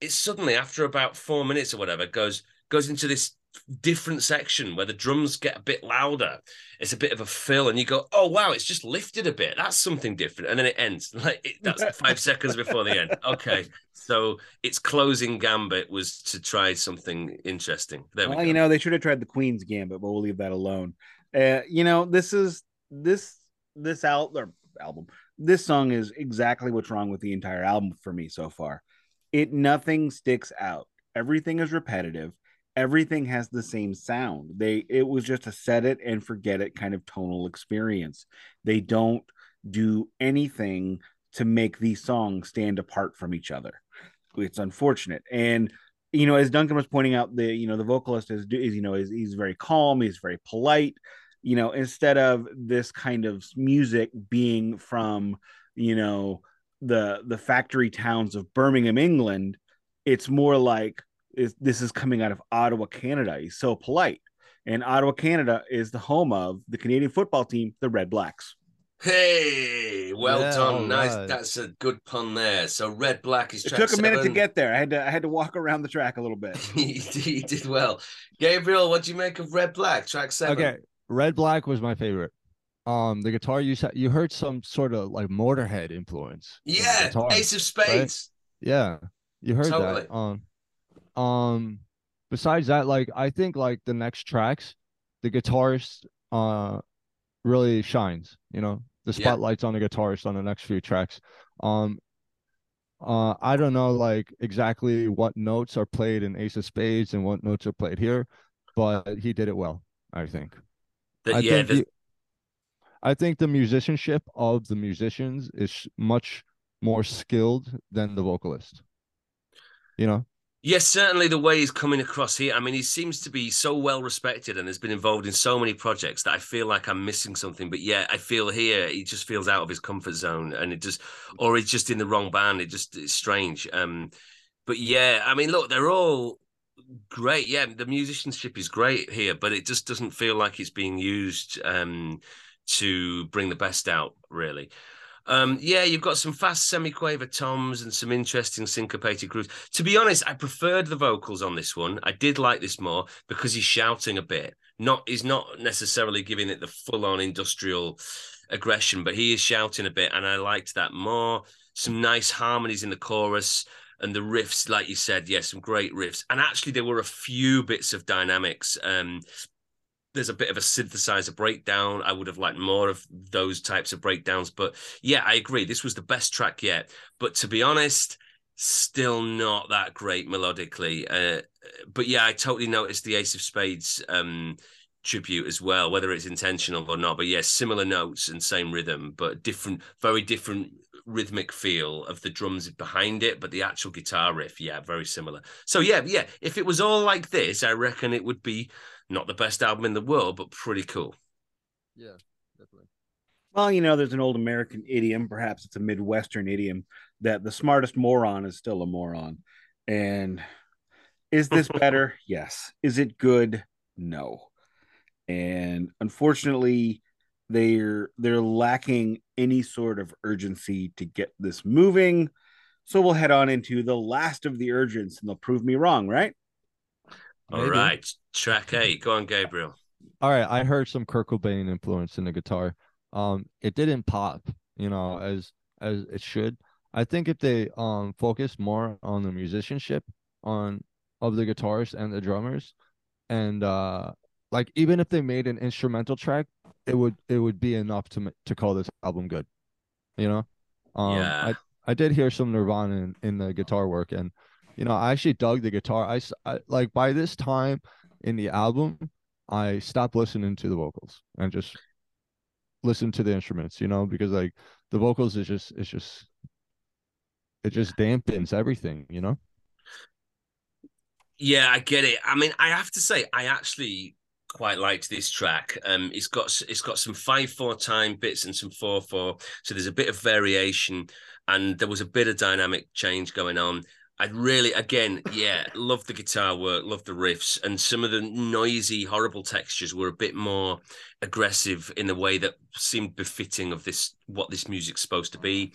it suddenly, after about 4 minutes or whatever, goes into this different section where the drums get a bit louder. It's a bit of a fill, and you go, oh, wow, it's just lifted a bit. That's something different. And then it ends. That's 5 seconds before the end. Okay. So its closing gambit was to try something interesting. There we go. You know, they should have tried the Queen's Gambit, but we'll leave that alone. You know, this song is exactly what's wrong with the entire album for me so far. Nothing sticks out. Everything is repetitive. Everything has the same sound. It was just a set it and forget it kind of tonal experience. They don't do anything to make these songs stand apart from each other. It's unfortunate. And, you know, as Duncan was pointing out, the vocalist is he's very calm. He's very polite, you know, instead of this kind of music being from, you know, the factory towns of Birmingham, England. It's more like, this is coming out of Ottawa, Canada. He's so polite. And Ottawa, Canada is the home of the Canadian football team, the Red Blacks. Hey, well done. Nice. Right. That's a good pun there. So Red Black is track 7. It took a minute to get there. I had to walk around the track a little bit. He did well. Gabriel, what do you make of Red Black, track 7? Okay. Red Black was my favorite. The guitar you heard some sort of like Motorhead influence. Yeah, guitar, Ace of Spades. Right? Yeah. You heard that. Besides that, like, I think like the next tracks, the guitarist really shines, you know, the spotlight's on the guitarist on the next few tracks. I don't know like exactly what notes are played in Ace of Spades and what notes are played here, but he did it well, I think. I think the musicianship of the musicians is much more skilled than the vocalist, you know? Yes, certainly the way he's coming across here. I mean, he seems to be so well respected and has been involved in so many projects that I feel like I'm missing something. But yeah, I feel here he just feels out of his comfort zone, and he's just in the wrong band. It's strange. But yeah, I mean, look, they're all great. Yeah, the musicianship is great here, but it just doesn't feel like it's being used to bring the best out, really. You've got some fast semi-quaver toms and some interesting syncopated grooves. To be honest, I preferred the vocals on this one. I did like this more because he's shouting a bit. He's not necessarily giving it the full-on industrial aggression, but he is shouting a bit, and I liked that more. Some nice harmonies in the chorus and the riffs, like you said, some great riffs. And actually, there were a few bits of dynamics. there's a bit of a synthesizer breakdown. I would have liked more of those types of breakdowns. But yeah, I agree. This was the best track yet. But to be honest, still not that great melodically. But yeah, I totally noticed the Ace of Spades tribute as well, whether it's intentional or not. But yeah, similar notes and same rhythm, but different, very different rhythmic feel of the drums behind it, but the actual guitar riff, yeah, very similar. So yeah, if it was all like this, I reckon it would be not the best album in the world, but pretty cool. Yeah, definitely. Well, you know, there's an old American idiom, perhaps it's a Midwestern idiom, that the smartest moron is still a moron. And is this better? Yes. Is it good? No. And unfortunately, they're lacking any sort of urgency to get this moving. So we'll head on into the last of the urgents, and they'll prove me wrong, right? All Maybe. Right. Track 8. Go on, Gabriel. All right. I heard some Kurt Cobain influence in the guitar. It didn't pop, you know, as it should. I think if they focus more on the musicianship of the guitarists and the drummers, and like even if they made an instrumental track, it would be enough to call this album good, you know. Yeah. I did hear some Nirvana in the guitar work, and you know, I actually dug the guitar. I like by this time in the album, I stopped listening to the vocals and just listened to the instruments, you know, because like the vocals is just dampens everything, you know. Yeah, I get it. I mean, I have to say, I actually quite liked this track. It's got some 5/4 time bits and some 4/4, so there's a bit of variation, and there was a bit of dynamic change going on. I really, again, yeah, love the guitar work, love the riffs, and some of the noisy, horrible textures were a bit more aggressive in the way that seemed befitting of this, what this music's supposed to be.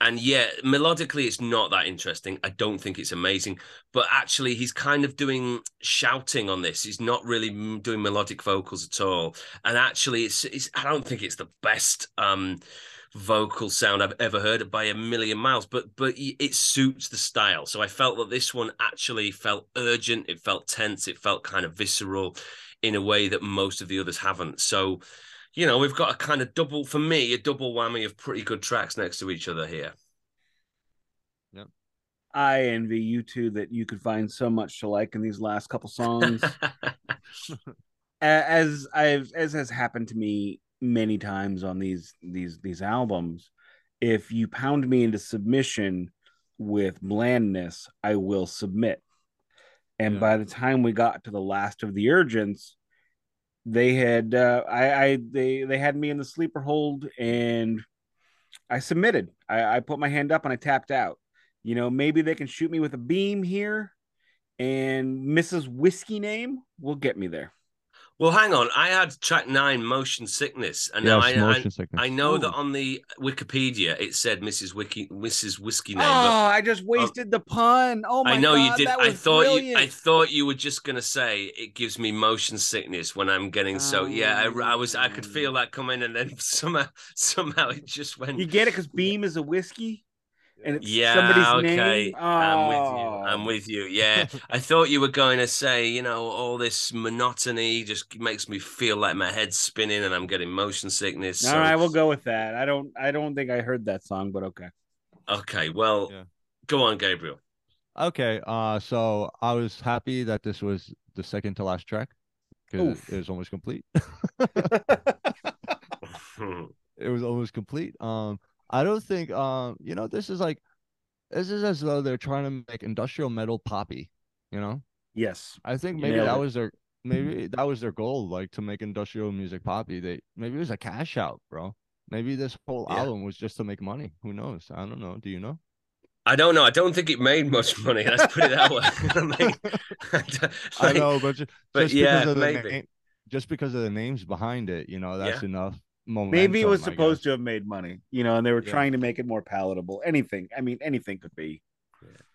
And yeah, melodically, it's not that interesting. I don't think it's amazing, but actually he's kind of doing shouting on this. He's not really doing melodic vocals at all. And actually it's I don't think it's the best vocal sound I've ever heard by a million miles, but it suits the style. So I felt that this one actually felt urgent. It felt tense. It felt kind of visceral in a way that most of the others haven't. So, you know, we've got a kind of double, for me, a double whammy of pretty good tracks next to each other here. Yep. I envy you two that you could find so much to like in these last couple songs. As has happened to me many times on these albums, if you pound me into submission with blandness, I will submit. And yeah, by the time we got to the last of the urgents, they had they had me in the sleeper hold, and I submitted. I put my hand up and I tapped out. You know, maybe they can shoot me with a beam here, and Mrs. Whiskey Name will get me there. Well, hang on. I had track 9, Motion Sickness, and yes, now I know that on the Wikipedia it said Mrs. Whiskey Name. Oh, I just wasted the pun. Oh my God! I know you did. I thought brilliant. I thought you were just gonna say it gives me motion sickness when I'm getting so. Yeah, I was. I could feel that coming, and then somehow it just went. You get it because Beam is a whiskey. And it's somebody's okay. Name. Oh. I'm with you. Yeah, I thought you were going to say, you know, all this monotony just makes me feel like my head's spinning and I'm getting motion sickness. All so right, we'll go with that. I don't think I heard that song, but okay. Okay, well, yeah. Go on, Gabriel. Okay, so I was happy that this was the second to last track because it was almost complete. It was almost complete. I don't think, you know, this is as though they're trying to make industrial metal poppy, you know? Yes. I think maybe that was their goal, like to make industrial music poppy. Maybe it was a cash out, bro. Maybe this whole album was just to make money. Who knows? I don't know. Do you know? I don't know. I don't think it made much money. Let's put it that way. I know, just because of the names behind it, you know, that's enough. Momentum, maybe it was supposed to have made money, you know, and they were trying to make it more palatable. Anything could be.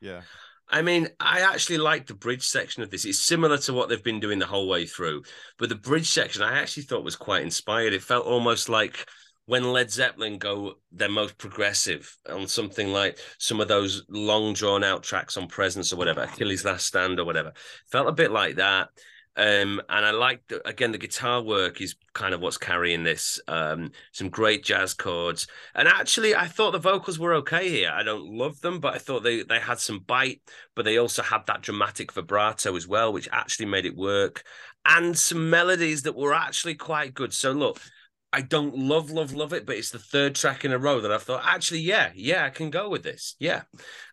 Yeah. I mean, I actually like the bridge section of this. It's similar to what they've been doing the whole way through, but the bridge section I actually thought was quite inspired. It felt almost like when Led Zeppelin go their most progressive on something like some of those long drawn out tracks on Presence or whatever, Achilles' Last Stand or whatever. Felt a bit like that. And I like, again, the guitar work is kind of what's carrying this. Some great jazz chords. And actually, I thought the vocals were okay here. I don't love them, but I thought they had some bite, but they also had that dramatic vibrato as well, which actually made it work. And some melodies that were actually quite good. So look, I don't love it, but it's the third track in a row that I thought, actually, yeah, I can go with this. Yeah.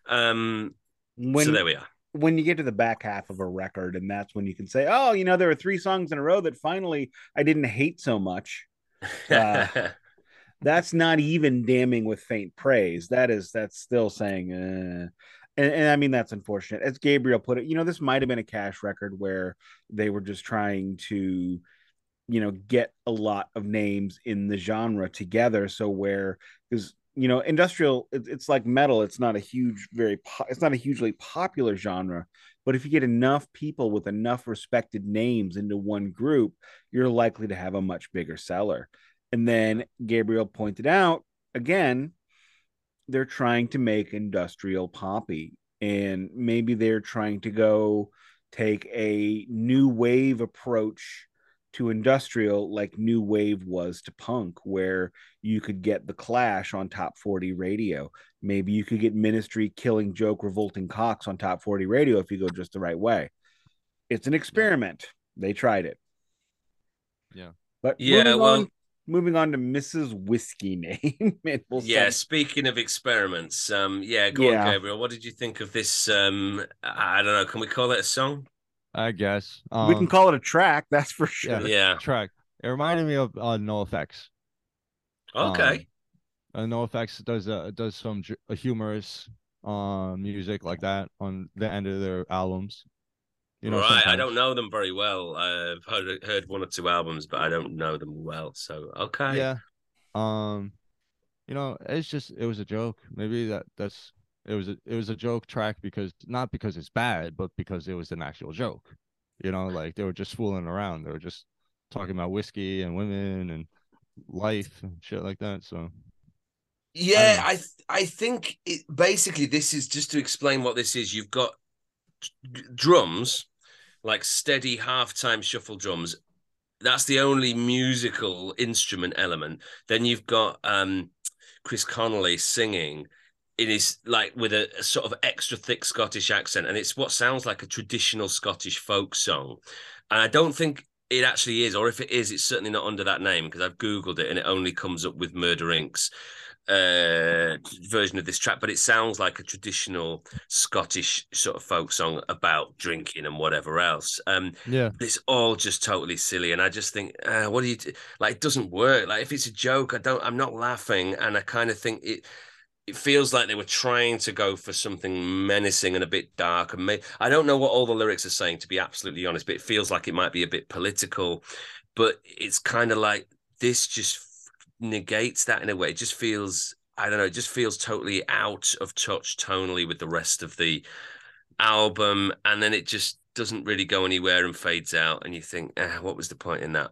So there we are. When you get to the back half of a record, and that's when you can say, oh, you know, there were three songs in a row that finally I didn't hate so much. That's not even damning with faint praise. That's still saying, and I mean, that's unfortunate. As Gabriel put it, you know, this might've been a cash record where they were just trying to, you know, get a lot of names in the genre together. So where is, you know, industrial, it's like metal. It's not a hugely popular genre, but if you get enough people with enough respected names into one group, you're likely to have a much bigger seller. And then Gabriel pointed out, again, they're trying to make industrial poppy, and maybe they're trying to go take a new wave approach to industrial, like new wave was to punk, where you could get the Clash on top 40 radio. Maybe you could get Ministry, Killing Joke, Revolting Cocks on top 40 radio if you go just the right way. It's an experiment. They tried it. Yeah. But yeah, moving on to Mrs. Whiskey Name. Speaking of experiments, go on, Gabriel. What did you think of this? I don't know. Can we call it a song? I guess we can call it a track. That's for sure. Yeah. Track. It reminded me of NoFX. Okay. NoFX does some humorous music like that on the end of their albums. You know, right. Sometimes. I don't know them very well. I've heard one or two albums, but I don't know them well. So okay. Yeah. You know, it was a joke. Maybe that's. It was a joke track because it's bad, but because it was an actual joke. You know, like they were just fooling around. They were just talking about whiskey and women and life and shit like that. So yeah, I think basically this is just to explain what this is. You've got drums, like steady halftime shuffle drums. That's the only musical instrument element. Then you've got Chris Connelly singing. It is like with a sort of extra thick Scottish accent, and it's what sounds like a traditional Scottish folk song. And I don't think it actually is, or if it is, it's certainly not under that name, because I've Googled it and it only comes up with Murder Inc's version of this track, but it sounds like a traditional Scottish sort of folk song about drinking and whatever else. It's all just totally silly, and I just think, what do you like? It doesn't work. Like if it's a joke, I'm not laughing, and I kind of think it. It feels like they were trying to go for something menacing and a bit dark. And I don't know what all the lyrics are saying, to be absolutely honest, but it feels like it might be a bit political. But it's kind of like this just negates that in a way. It just feels, I don't know, it just feels totally out of touch tonally with the rest of the album. And then it just doesn't really go anywhere and fades out. And you think, what was the point in that?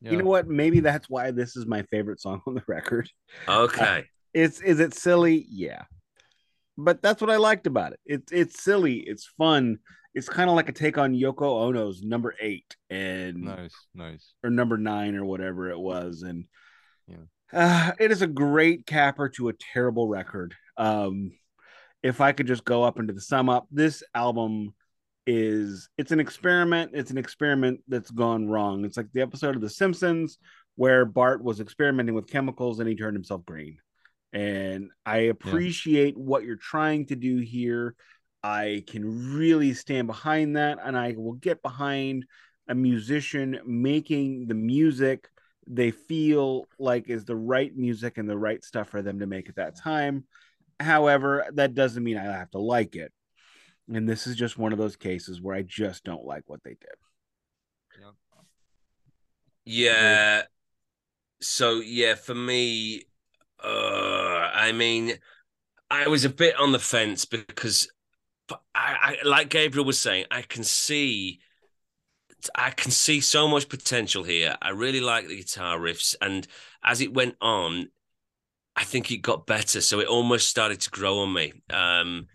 Yeah. You know what? Maybe that's why this is my favorite song on the record. Okay. Is it silly? Yeah. But that's what I liked about it. It's silly. It's fun. It's kind of like a take on Yoko Ono's number 8 and nice or number 9 or whatever it was. And it is a great capper to a terrible record. If I could just go up into the sum up, this album it's an experiment. It's an experiment that's gone wrong. It's like the episode of The Simpsons where Bart was experimenting with chemicals and he turned himself green. And I appreciate what you're trying to do here. I can really stand behind that, and I will get behind a musician making the music they feel like is the right music and the right stuff for them to make at that time. However, that doesn't mean I have to like it. And this is just one of those cases where I just don't like what they did. Yeah. So, yeah, for me... I mean, I was a bit on the fence because I like Gabriel was saying, I can see so much potential here. I really like the guitar riffs, and as it went on, I think it got better. So it almost started to grow on me. And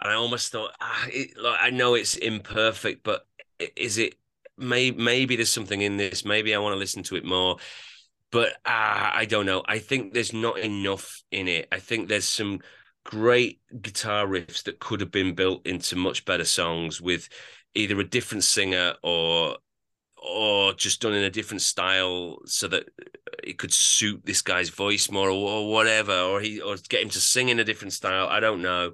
I almost thought, I know it's imperfect, but is it maybe there's something in this. Maybe I want to listen to it more. But I don't know. I think there's not enough in it. I think there's some great guitar riffs that could have been built into much better songs with either a different singer or just done in a different style so that it could suit this guy's voice more or whatever, or get him to sing in a different style. I don't know.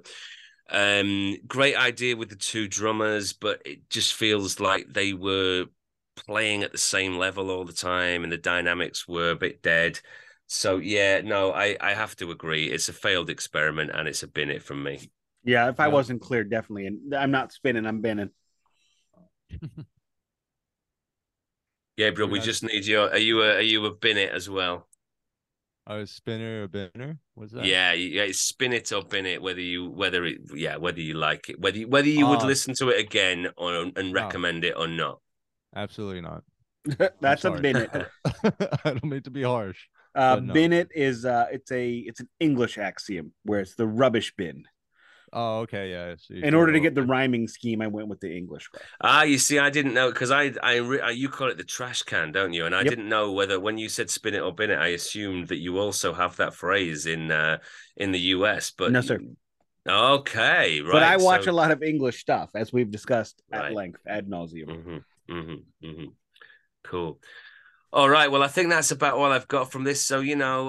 Great idea with the two drummers, but it just feels like they were playing at the same level all the time and the dynamics were a bit dead. So yeah, no, I have to agree. It's a failed experiment and it's a bin it from me. Yeah, if I wasn't clear, definitely. And I'm not spinning, I'm binning. Gabriel, we just need your. Are you a bin it as well? I was spinner or binner. What's that? Yeah, spin it or bin it. Whether you like it, whether you would listen to it again and recommend it or not. Absolutely not. That's a bin it. I don't mean to be harsh. No. Bin it is it's an English axiom where it's the rubbish bin. Oh, okay, yeah. So in order to get the rhyming scheme, I went with the English one. Ah, you see, I didn't know, because I you call it the trash can, don't you? And I didn't know whether, when you said spin it or bin it, I assumed that you also have that phrase in the US. But no, sir. Okay, right. But I watch a lot of English stuff, as we've discussed at length, ad nauseum. Mm-hmm, mm-hmm, mm-hmm. Cool. All right, well, I think that's about all I've got from this. So,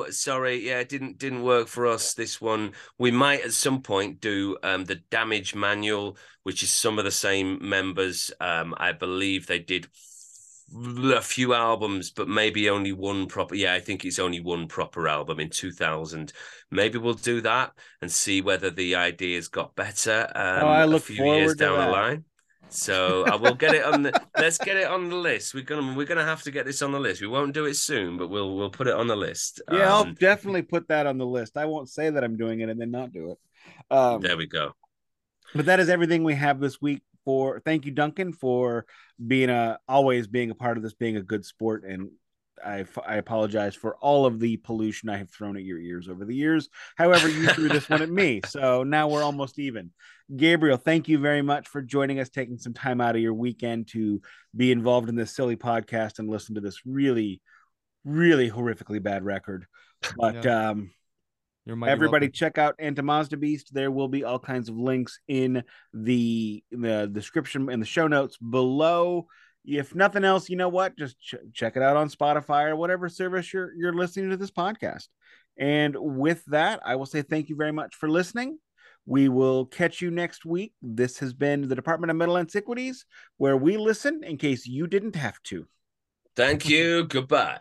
sorry, yeah, it didn't work for us, this one. We might at some point do the Damage Manual, which is some of the same members. I believe they did a few albums, but maybe only one proper. Yeah, I think it's only one proper album in 2000. Maybe we'll do that and see whether the ideas got better I look a few years down the line. So I will get it on the. Let's get it on the list. We're gonna have to get this on the list. We won't do it soon, but we'll put it on the list. Yeah, I'll definitely put that on the list. I won't say that I'm doing it and then not do it. There we go. But that is everything we have this week. Thank you, Duncan, for always being a part of this, being a good sport, and I apologize for all of the pollution I have thrown at your ears over the years. However, you threw this one at me, so now we're almost even. Gabriel, thank you very much for joining us, taking some time out of your weekend to be involved in this silly podcast and listen to this really, really horrifically bad record. But everybody, check out Antimozdebeast. There will be all kinds of links in the description and the show notes below. If nothing else, you know what? Just check it out on Spotify or whatever service you're listening to this podcast. And with that, I will say thank you very much for listening. We will catch you next week. This has been the Department of Metal Antiquities, where we listen in case you didn't have to. Thank you. Goodbye.